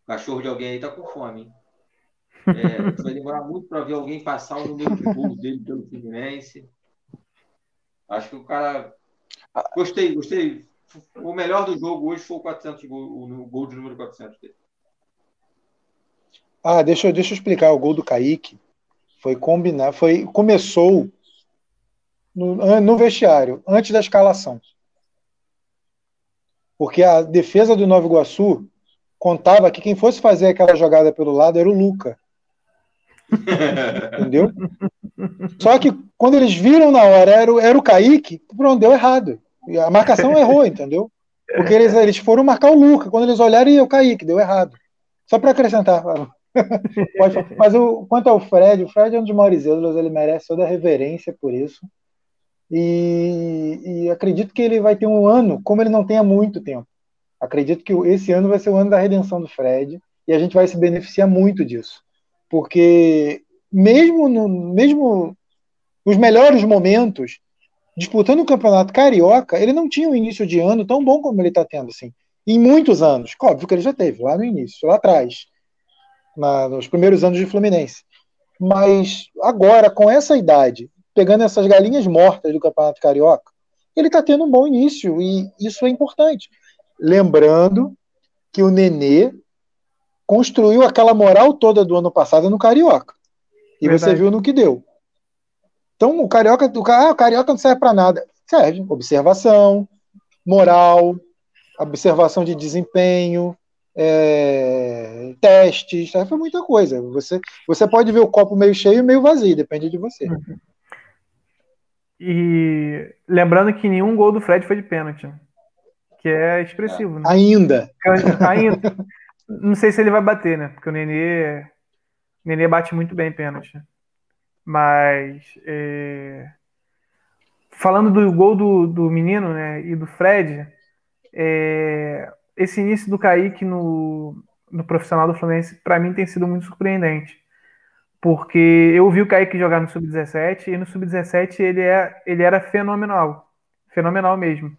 O cachorro de alguém aí tá com fome, hein? A gente vai demorar muito para ver alguém passar o número de gols dele pelo Fluminense. Acho que o cara... Gostei. O melhor do jogo hoje foi o gol de número 400 dele. Deixa eu explicar. O gol do Kaique foi combinar, começou no vestiário, antes da escalação. Porque a defesa do Nova Iguaçu contava que quem fosse fazer aquela jogada pelo lado era o Luca. Entendeu? Só que quando eles viram na hora, era o Kaique, pronto, deu errado. A marcação errou, entendeu? Porque eles foram marcar o Luca. Quando eles olharam, eu caí, que deu errado. Só para acrescentar. Mas quanto ao Fred, o Fred é um dos maiores ídolos, ele merece toda a reverência por isso. E acredito que ele vai ter um ano, como ele não tem há muito tempo. Acredito que esse ano vai ser o ano da redenção do Fred, e a gente vai se beneficiar muito disso. Porque mesmo nos melhores momentos, disputando o Campeonato Carioca, ele não tinha um início de ano tão bom como ele está tendo, assim, em muitos anos. Óbvio que ele já teve, lá no início, lá atrás, nos primeiros anos de Fluminense. Mas agora, com essa idade, pegando essas galinhas mortas do Campeonato Carioca, ele está tendo um bom início, e isso é importante. Lembrando que o Nenê construiu aquela moral toda do ano passado no Carioca. E verdade, você viu no que deu. Então, o Carioca não serve para nada. Serve. Observação, moral, observação de desempenho, testes, serve para muita coisa. Você pode ver o copo meio cheio e meio vazio, depende de você. Uhum. E lembrando que nenhum gol do Fred foi de pênalti, que é expressivo. Né? Ainda. Não sei se ele vai bater, né? Porque o Nenê bate muito bem pênalti. Mas falando do gol do menino, né, e do Fred, esse início do Kaique no profissional do Fluminense, para mim, tem sido muito surpreendente. Porque eu vi o Kaique jogar no Sub-17, e no Sub-17 ele era fenomenal. Fenomenal mesmo.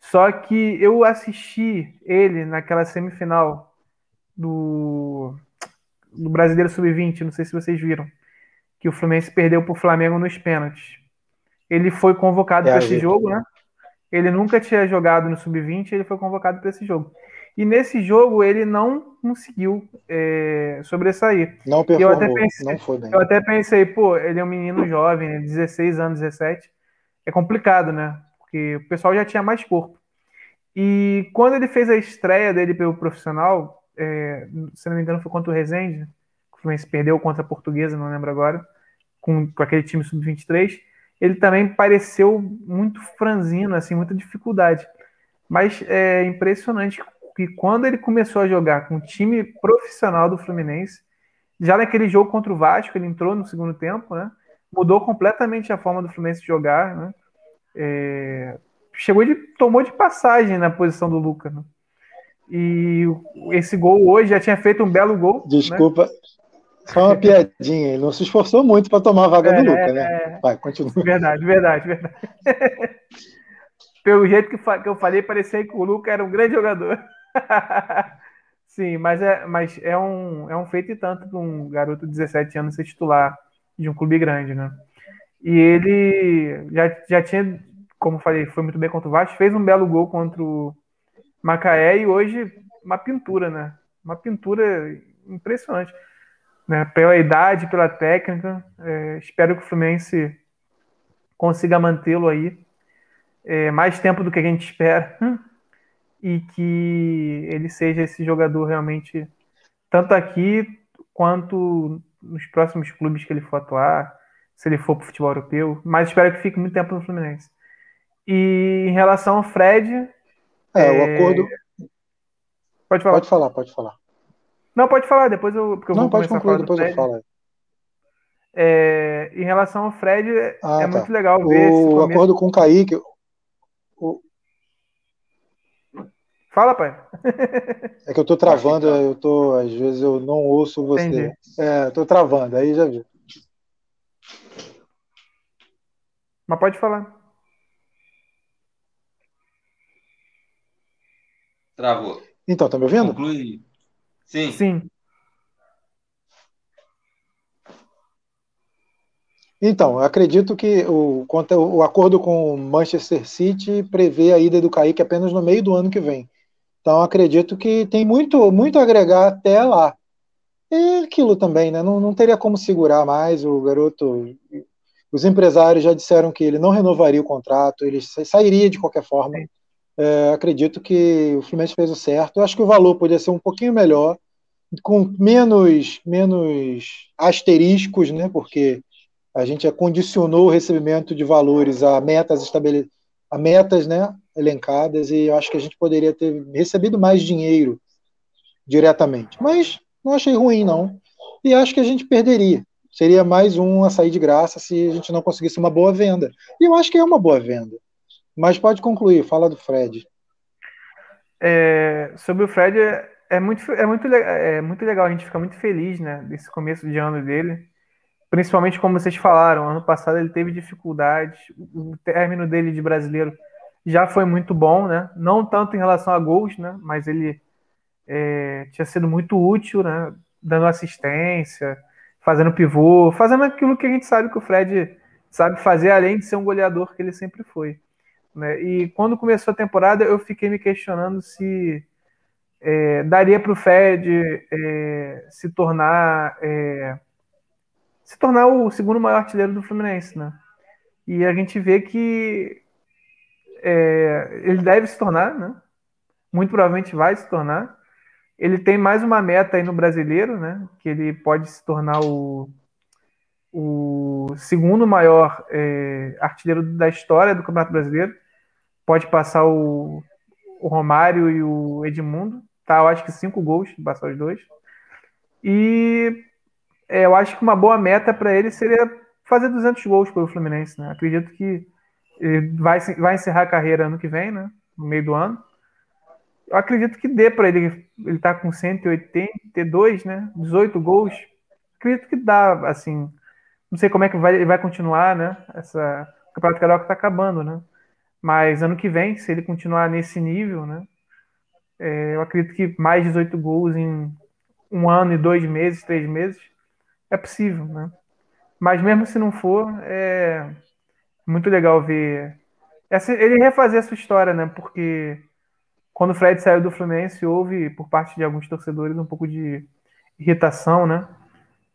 Só que eu assisti ele naquela semifinal do Brasileiro Sub-20, não sei se vocês viram, que o Fluminense perdeu pro Flamengo nos pênaltis. Ele foi convocado para esse jogo, né? Ele nunca tinha jogado no Sub-20, ele foi convocado para esse jogo. E nesse jogo ele não conseguiu sobressair. Não performou, eu até pensei, pô, ele é um menino jovem, né? 16 anos, 17. É complicado, né? Porque o pessoal já tinha mais corpo. E quando ele fez a estreia dele pelo profissional, se não me engano foi contra o Resende, que o Fluminense perdeu contra a Portuguesa, não lembro agora, com aquele time Sub-23, ele também pareceu muito franzino, assim, muita dificuldade. Mas é impressionante que quando ele começou a jogar com o time profissional do Fluminense, já naquele jogo contra o Vasco, ele entrou no segundo tempo, né? Mudou completamente a forma do Fluminense jogar, né? Tomou de passagem na posição do Luca, né? E esse gol hoje já tinha feito um belo gol. Desculpa, né? Só uma piadinha, ele não se esforçou muito para tomar a vaga do Luca, né? Vai, continua. Verdade. Pelo jeito que eu falei, parecia que o Luca era um grande jogador. Sim, mas é um feito e tanto para um garoto de 17 anos ser titular de um clube grande, né? E ele já tinha, como eu falei, foi muito bem contra o Vasco, fez um belo gol contra o Macaé, e hoje uma pintura, né? Uma pintura impressionante, né? Pela idade, pela técnica, espero que o Fluminense consiga mantê-lo aí mais tempo do que a gente espera, e que ele seja esse jogador realmente, tanto aqui quanto nos próximos clubes que ele for atuar, se ele for para o futebol europeu, mas espero que fique muito tempo no Fluminense. E em relação ao Fred... o acordo... Pode falar. Não, pode falar, depois eu... Porque eu não, vou pode concluir, depois Fred. Eu falo. Em relação ao Fred, muito legal ver... O acordo com o Kaique... Fala, pai. É que eu tô travando, às vezes eu não ouço você. Entendi. Tô travando, aí já viu. Mas pode falar. Travou. Então, tá me ouvindo? Conclui. Sim. Então, eu acredito que o acordo com o Manchester City prevê a ida do Kaique apenas no meio do ano que vem. Então, eu acredito que tem muito, muito a agregar até lá. E aquilo também, né? Não teria como segurar mais o garoto... Os empresários já disseram que ele não renovaria o contrato, ele sairia de qualquer forma. Acredito que o Fluminense fez o certo. Eu acho que o valor podia ser um pouquinho melhor, com menos asteriscos, né? Porque a gente condicionou o recebimento de valores a metas, né, elencadas, e eu acho que a gente poderia ter recebido mais dinheiro diretamente. Mas não achei ruim, não. E acho que a gente perderia. seria mais um a sair de graça se a gente não conseguisse uma boa venda. E eu acho que é uma boa venda. Mas pode concluir, fala do Fred. Sobre o Fred, é muito legal, a gente fica muito feliz, né, desse começo de ano dele. Principalmente, como vocês falaram, ano passado ele teve dificuldades, o término dele de brasileiro já foi muito bom, né? Não tanto em relação a gols, né? Mas ele tinha sido muito útil, né? Dando assistência, fazendo pivô, fazendo aquilo que a gente sabe que o Fred sabe fazer, além de ser um goleador que ele sempre foi, né? E quando começou a temporada, eu fiquei me questionando se daria para o Fred se tornar o segundo maior artilheiro do Fluminense, né? E a gente vê que ele deve se tornar, né? Muito provavelmente vai se tornar. Ele tem mais uma meta aí no brasileiro, né? Que ele pode se tornar o segundo maior artilheiro da história do Campeonato Brasileiro. Pode passar o Romário e o Edmundo. Tá, eu acho que 5 gols, passar os 2. E eu acho que uma boa meta para ele seria fazer 200 gols pelo Fluminense, né? Acredito que ele vai encerrar a carreira ano que vem, né? No meio do ano. Eu acredito que dê para ele. Ele tá com 182, né? 18 gols. Acredito que dá, assim. Não sei como é que ele vai continuar, né? O Campeonato Carioca tá acabando, né? Mas ano que vem, se ele continuar nesse nível, né? Eu acredito que mais 18 gols em 1 ano e 2 meses, 3 meses. É possível, né? Mas mesmo se não for, é muito legal ver ele refazer a sua história, né? Porque quando o Fred saiu do Fluminense, houve, por parte de alguns torcedores, um pouco de irritação, né?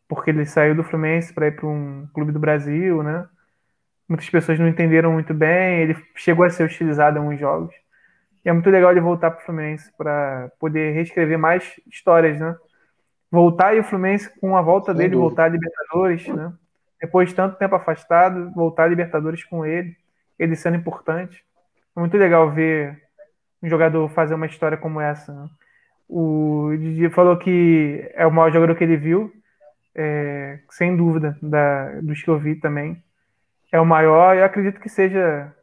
Porque ele saiu do Fluminense para ir para um clube do Brasil, né? Muitas pessoas não entenderam muito bem, ele chegou a ser utilizado em alguns jogos. E é muito legal ele voltar para o Fluminense para poder reescrever mais histórias, né? Voltar e o Fluminense, com a volta dele, voltar a Libertadores, né? Depois de tanto tempo afastado, voltar a Libertadores com ele sendo importante. É muito legal ver um jogador fazer uma história como essa, né? O Didier falou que é o maior jogador que ele viu, sem dúvida, dos que eu vi também. É o maior, eu acredito que seja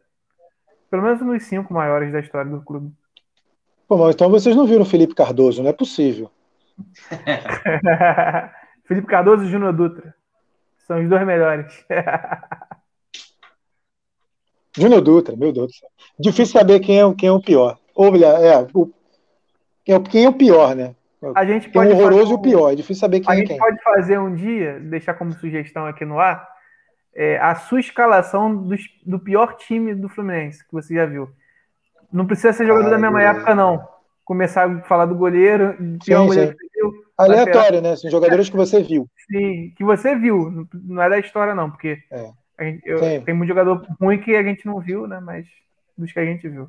pelo menos um dos 5 maiores da história do clube. Bom, então vocês não viram o Felipe Cardoso, não é possível. Felipe Cardoso e Júnior Dutra são os 2 melhores. Júnior Dutra, meu Deus do céu. Difícil saber quem é o pior. Ou melhor, quem é o pior, né? A gente pode o horroroso e o pior. É difícil saber quem é quem. A gente pode fazer um dia, deixar como sugestão aqui no ar, a sua escalação do pior time do Fluminense que você já viu. Não precisa ser jogador da mesma época, não. Começar a falar do goleiro, pior goleiro que você viu. Aleatório, né? São jogadores que você viu. Sim, que você viu. Não é da história, não, porque tem muito jogador ruim que a gente não viu, né? Mas dos que a gente viu.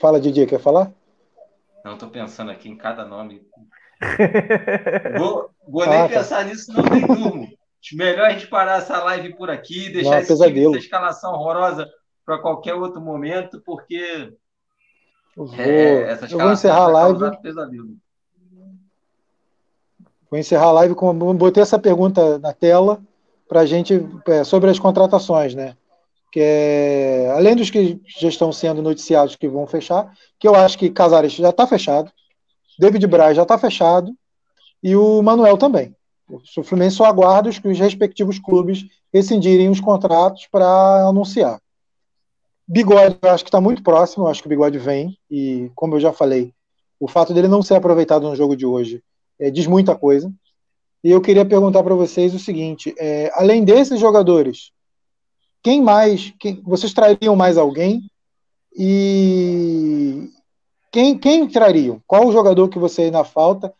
Fala, Didier, quer falar? Não, tô pensando aqui em cada nome. Vou nem pensar nisso, não tem durmo. Melhor a gente parar essa live por aqui, deixar essa escalação horrorosa para qualquer outro momento, porque eu vou encerrar a live. Vou encerrar a live com botei essa pergunta na tela para a gente sobre as contratações, né? Que além dos que já estão sendo noticiados que vão fechar, que eu acho que Cazares já está fechado, David Braz já está fechado e o Manoel também. O Fluminense só aguarda os que os respectivos clubes rescindirem os contratos para anunciar. Bigode, eu acho que está muito próximo, eu acho que o Bigode vem, e como eu já falei, o fato dele não ser aproveitado no jogo de hoje diz muita coisa. E eu queria perguntar para vocês o seguinte, além desses jogadores, vocês trariam mais alguém? E quem trariam? Qual o jogador que você ainda falta?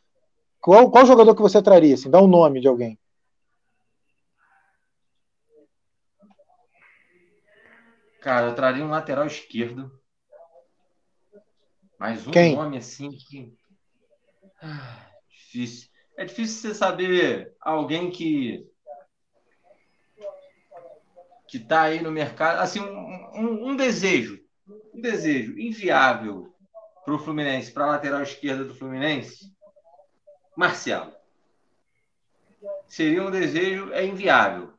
Qual jogador que você traria? Assim, dá um nome de alguém. Cara, eu traria um lateral esquerdo. Mas nome assim que... difícil. É difícil você saber alguém que tá aí no mercado. Assim, um desejo. Um desejo inviável pro Fluminense, pra lateral esquerda do Fluminense. Marcelo. seria um desejo inviável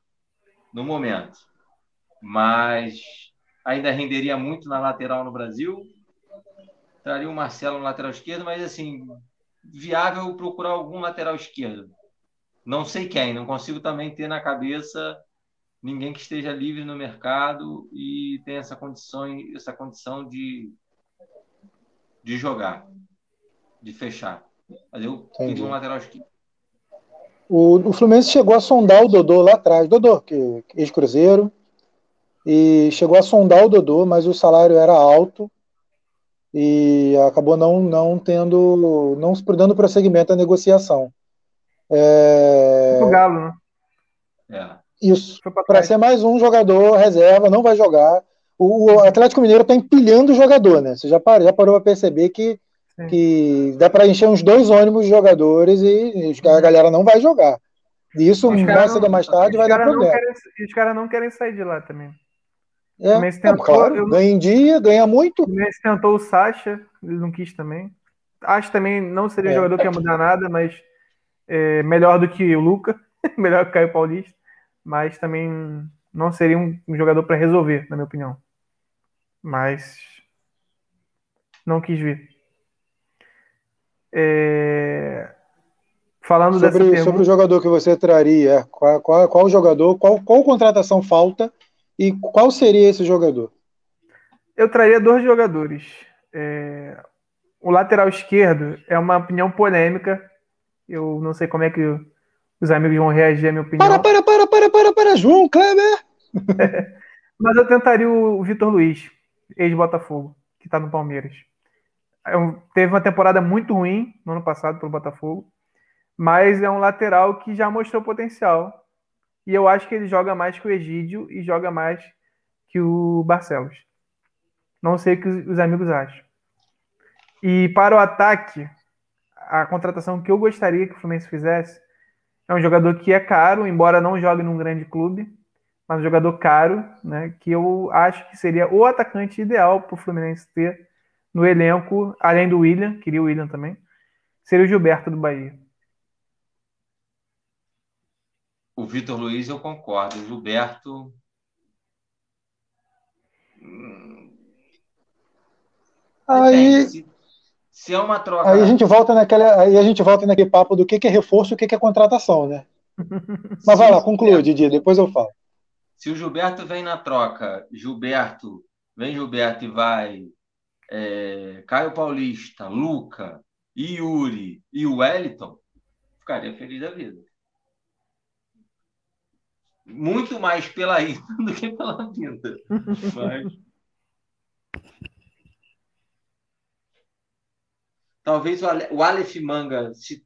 no momento, mas ainda renderia muito na lateral no Brasil, traria o Marcelo no lateral esquerdo, mas assim, viável procurar algum lateral esquerdo. Não sei quem, não consigo também ter na cabeça ninguém que esteja livre no mercado e tenha essa condição de jogar, de fechar. Mas eu queria um lateral esquerdo. O Fluminense chegou a sondar o Dodô lá atrás. Dodô, que ex-Cruzeiro. E chegou a sondar o Dodô, mas o salário era alto e acabou não dando prosseguimento à negociação. Foi pro Galo, né? Isso. Para ser mais um jogador reserva, não vai jogar. O Atlético Mineiro está empilhando o jogador, né? Você já parou para perceber que dá para encher uns 2 ônibus de jogadores e a galera não vai jogar. E isso, mais cedo ou mais tarde, vai dar problema. Os caras não querem sair de lá também. Claro, ganha em dia, ganha muito. O Fluminense tentou o Sacha, ele não quis também. Acho também não seria jogador que ia mudar nada, mas é melhor do que o Luca, melhor que o Caio Paulista, mas também não seria um jogador para resolver, na minha opinião. Mas não quis vir. Falando sobre o jogador que você traria, qual jogador, qual contratação falta e qual seria esse jogador? Eu traria 2 jogadores. O lateral esquerdo é uma opinião polêmica. Eu não sei como é que os amigos vão reagir à minha opinião. Para, João Kleber! Mas eu tentaria o Vitor Luiz, ex-Botafogo, que está no Palmeiras. Teve uma temporada muito ruim no ano passado pelo Botafogo, mas é um lateral que já mostrou potencial. E eu acho que ele joga mais que o Egídio e joga mais que o Barcelos. Não sei o que os amigos acham. E para o ataque, a contratação que eu gostaria que o Fluminense fizesse é um jogador que é caro, embora não jogue num grande clube, mas um jogador caro, né, que eu acho que seria o atacante ideal para o Fluminense ter no elenco, além do William, queria o William também, seria o Gilberto do Bahia. O Vitor Luiz, eu concordo. O Gilberto... Aí... Se é uma troca... Aí a gente volta naquele papo do que é reforço e o que é contratação, né? Mas vai lá, conclua, Didi, depois eu falo. Se o Gilberto vem na troca, Gilberto e vai... Caio Paulista, Luca, Yuri e o Wellington, ficaria feliz da vida. Muito mais pela ida do que pela vinda. Mas... Talvez o Aleph Manga, se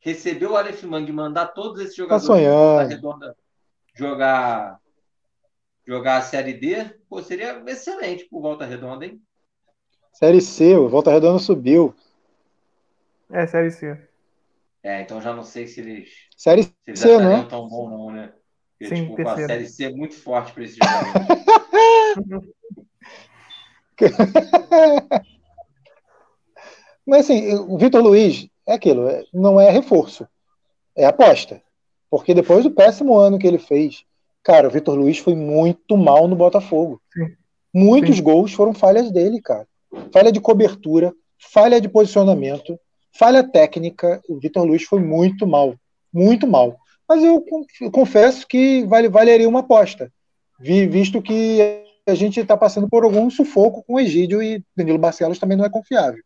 receber o Aleph Manga e mandar todos esses jogadores da redonda jogar a Série D, seria excelente pro Volta Redonda, hein? Série C, o Volta Redonda subiu. Série C. Então já não sei se eles... Série C, né? Se eles não tão bom não, né? Porque, sim, tipo, a Série C é muito forte para esse jogo. Mas assim, o Vitor Luiz é aquilo, não é reforço, é aposta. Porque depois do péssimo ano que ele fez, cara, o Vitor Luiz foi muito mal no Botafogo. Sim. Muitos gols foram falhas dele, cara. Falha de cobertura, falha de posicionamento, falha técnica. O Vitor Luiz foi muito mal. Muito mal. Mas eu confesso que valeria uma aposta, visto que a gente está passando por algum sufoco com o Egídio e Danilo Barcelos também não é confiável.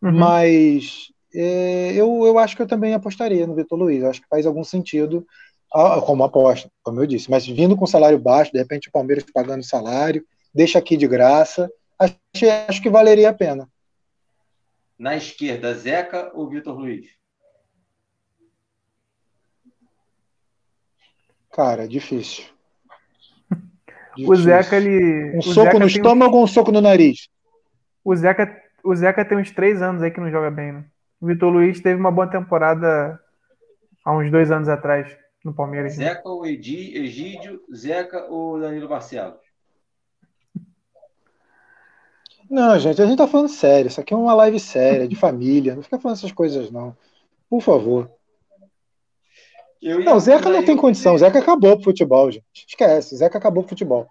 Uhum. Mas eu acho que eu também apostaria no Vitor Luiz. Eu acho que faz algum sentido como aposta, como eu disse. Mas vindo com salário baixo, de repente o Palmeiras pagando salário, deixa aqui de graça. Acho que valeria a pena. Na esquerda, Zeca ou Vitor Luiz? Cara, difícil. O Zeca, ele... Um soco no estômago ou um soco no nariz? O Zeca tem uns 3 anos aí que não joga bem, né? O Vitor Luiz teve uma boa temporada há uns 2 anos atrás no Palmeiras. Zeca ou Egídio? Zeca ou Danilo Barcelos? Não, gente, a gente tá falando sério. Isso aqui é uma live séria, de família. Não fica falando essas coisas, não. Por favor. Não, o Zeca não tem condição. O Zeca acabou pro futebol, gente. Esquece, o Zeca acabou pro futebol.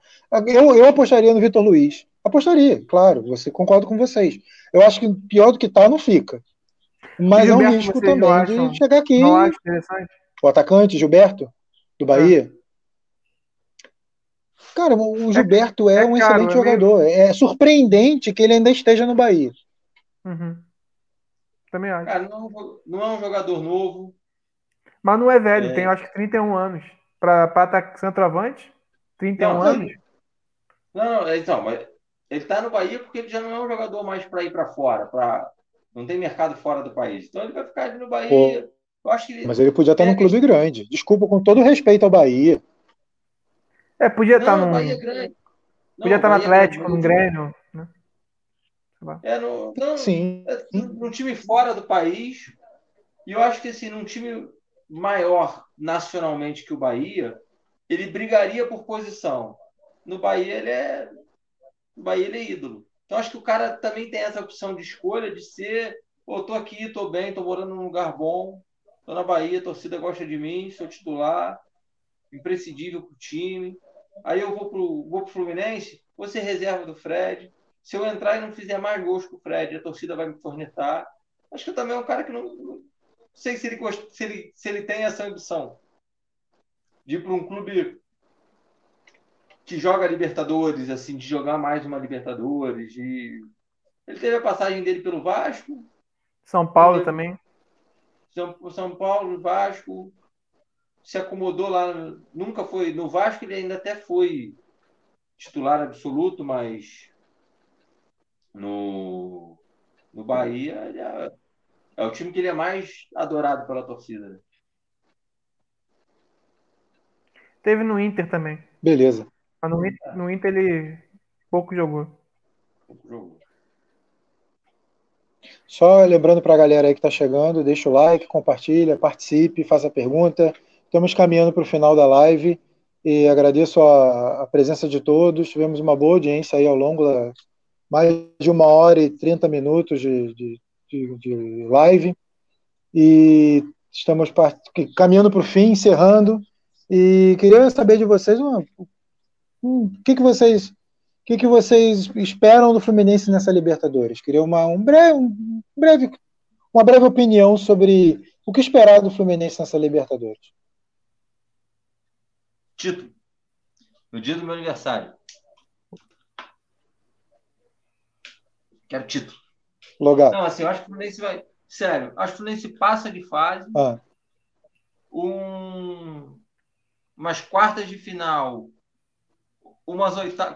Eu apostaria no Vitor Luiz. Apostaria, claro. Concordo com vocês. Eu acho que pior do que tá, não fica. Mas Gilberto, é um risco também de chegar aqui. Não acho interessante. O atacante, Gilberto, do Bahia. Cara, o Gilberto é um caro, excelente jogador. É surpreendente que ele ainda esteja no Bahia. Uhum. Também acho. Cara, não é um jogador novo. Mas não é velho, tem acho que 31 anos. Para atacar centroavante, 31 anos. Não, então, mas ele tá no Bahia porque ele já não é um jogador mais para ir para fora. Não tem mercado fora do país. Então ele vai ficar ali no Bahia. Eu acho que mas ele podia estar num clube grande. Desculpa, com todo respeito ao Bahia. Podia estar no Bahia grande. Podia estar no Atlético, no Grêmio. Né? Sim. Num time fora do país. E eu acho que assim, num time maior nacionalmente que o Bahia, ele brigaria por posição. No Bahia ele é ídolo. Então acho que o cara também tem essa opção de escolha de ser, tô aqui, tô bem, tô morando num lugar bom, tô na Bahia, a torcida gosta de mim, sou titular, imprescindível pro time. Aí eu vou pro Fluminense, vou ser reserva do Fred. Se eu entrar e não fizer mais gols que o Fred, a torcida vai me cornetar. Acho que eu também é um cara que não sei se ele tem essa ambição de ir para um clube que joga Libertadores, assim, de jogar mais uma Libertadores. Ele teve a passagem dele pelo Vasco. São Paulo também. São Paulo, Vasco. Se acomodou lá. Nunca foi. No Vasco ele ainda até foi titular absoluto, mas no Bahia ele é o time que ele é mais adorado pela torcida. Teve no Inter também. Beleza. Mas no Inter ele pouco jogou. Só lembrando para a galera aí que está chegando, deixa o like, compartilha, participe, faça pergunta. Estamos caminhando para o final da live e agradeço a presença de todos. Tivemos uma boa audiência aí ao longo da mais de 1h e 30 minutos de live e estamos caminhando para o fim, encerrando. E queria saber de vocês o que vocês esperam do Fluminense nessa Libertadores? Queria uma breve opinião sobre o que esperar do Fluminense nessa Libertadores. Título. No dia do meu aniversário. Quero título. Logar. Não, assim, eu acho que o Fluminense vai... Sério, acho que o Fluminense passa de fase. Umas quartas de final...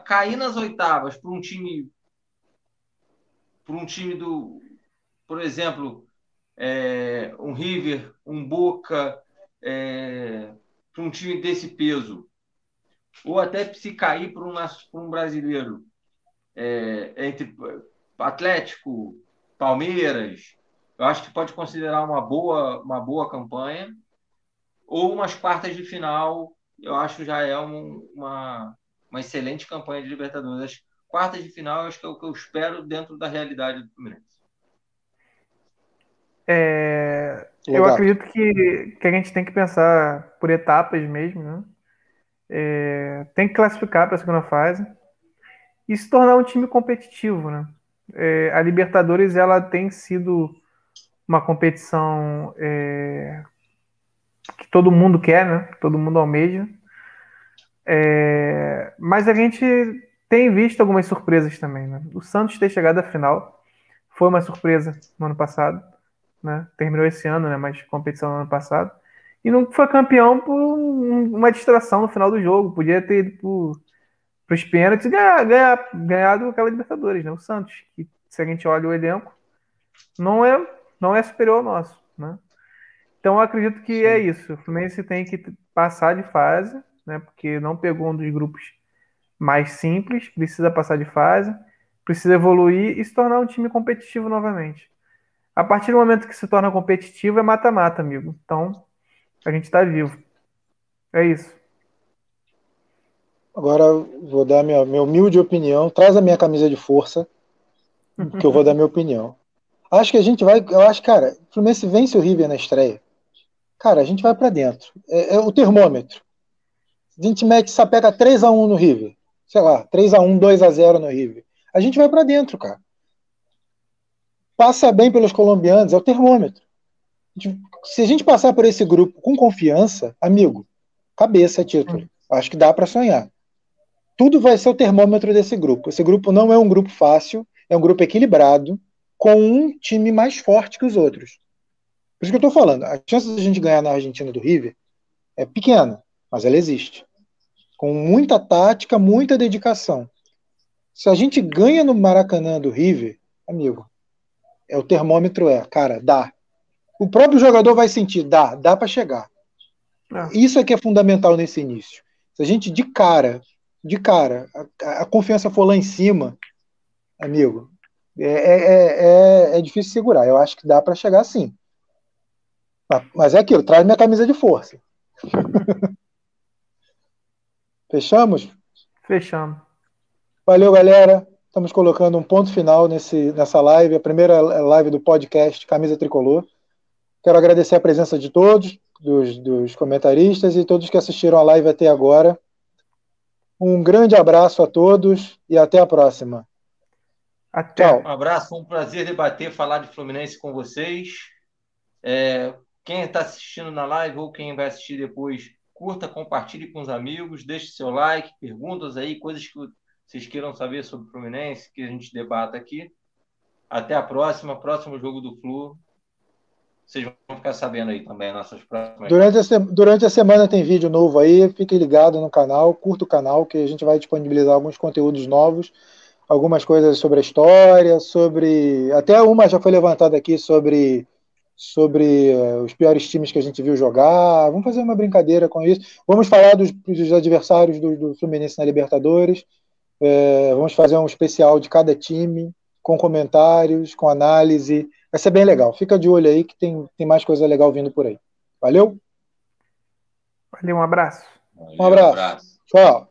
Cair nas oitavas para um time do, por exemplo, um River, um Boca, para um time desse peso, ou até se cair para um brasileiro, entre Atlético, Palmeiras, eu acho que pode considerar uma boa campanha, ou umas quartas de final, eu acho já é uma excelente campanha de Libertadores. As quartas de final acho que é o que eu espero dentro da realidade do Fluminense. Eu acredito que a gente tem que pensar por etapas mesmo, né? Tem que classificar para a segunda fase e se tornar um time competitivo, né? A Libertadores ela tem sido uma competição que todo mundo quer, né? Todo mundo almeja. Mas a gente tem visto algumas surpresas também, né? O Santos ter chegado à final foi uma surpresa no ano passado, né? Terminou esse ano, né? Mas competição no ano passado e não foi campeão por uma distração no final do jogo. Podia ter ido para os pênaltis e ganhado aquela Libertadores, né? O Santos, que se a gente olha o elenco, não é superior ao nosso, né? Então eu acredito que é isso. O Fluminense tem que passar de fase, né, porque não pegou um dos grupos mais simples, precisa passar de fase, precisa evoluir e se tornar um time competitivo novamente. A partir do momento que se torna competitivo, é mata-mata, amigo. Então, a gente está vivo. É isso. Agora, vou dar minha humilde opinião. Traz a minha camisa de força, que eu vou dar minha opinião. Acho que a gente vai... Eu acho, cara, o Fluminense vence o River na estreia. cara, a gente vai para dentro. É o termômetro. A gente mete, sapeca 3-1 no River. Sei lá, 3-1, 2-0 no River. A gente vai para dentro, cara. Passa bem pelos colombianos, é o termômetro. Se a gente passar por esse grupo com confiança, amigo, cabeça é título. Acho que dá para sonhar. Tudo vai ser o termômetro desse grupo. Esse grupo não é um grupo fácil, é um grupo equilibrado, com um time mais forte que os outros. Por isso que eu estou falando, a chance de a gente ganhar na Argentina do River é pequena, mas ela existe. Com muita tática, muita dedicação. Se a gente ganha no Maracanã do River, amigo, é o termômetro, cara, dá. O próprio jogador vai sentir, dá para chegar. Isso é que é fundamental nesse início. Se a gente de cara, a confiança for lá em cima, amigo, é difícil segurar. Eu acho que dá para chegar sim. Mas é aquilo, traz minha camisa de força. Fechamos? Fechamos. Valeu, galera. Estamos colocando um ponto final nessa live, a primeira live do podcast Camisa Tricolor. Quero agradecer a presença de todos, dos comentaristas e todos que assistiram a live até agora. Um grande abraço a todos e até a próxima. Tchau. Um abraço, foi um prazer debater, falar de Fluminense com vocês. Quem está assistindo na live ou quem vai assistir depois, curta, compartilhe com os amigos, deixe seu like, perguntas aí, coisas que vocês queiram saber sobre o Fluminense, que a gente debata aqui. Até a próxima, próximo jogo do Flu. Vocês vão ficar sabendo aí também nossas próximas... Durante a semana tem vídeo novo aí, fique ligado no canal, curta o canal, que a gente vai disponibilizar alguns conteúdos novos, algumas coisas sobre a história, sobre... Até uma já foi levantada aqui sobre os piores times que a gente viu jogar. Vamos fazer uma brincadeira com isso. Vamos falar dos adversários do Fluminense na Libertadores. Vamos fazer um especial de cada time, com comentários, com análise. Vai ser bem legal. Fica de olho aí que tem mais coisa legal vindo por aí. Valeu? Valeu, um abraço. Tchau.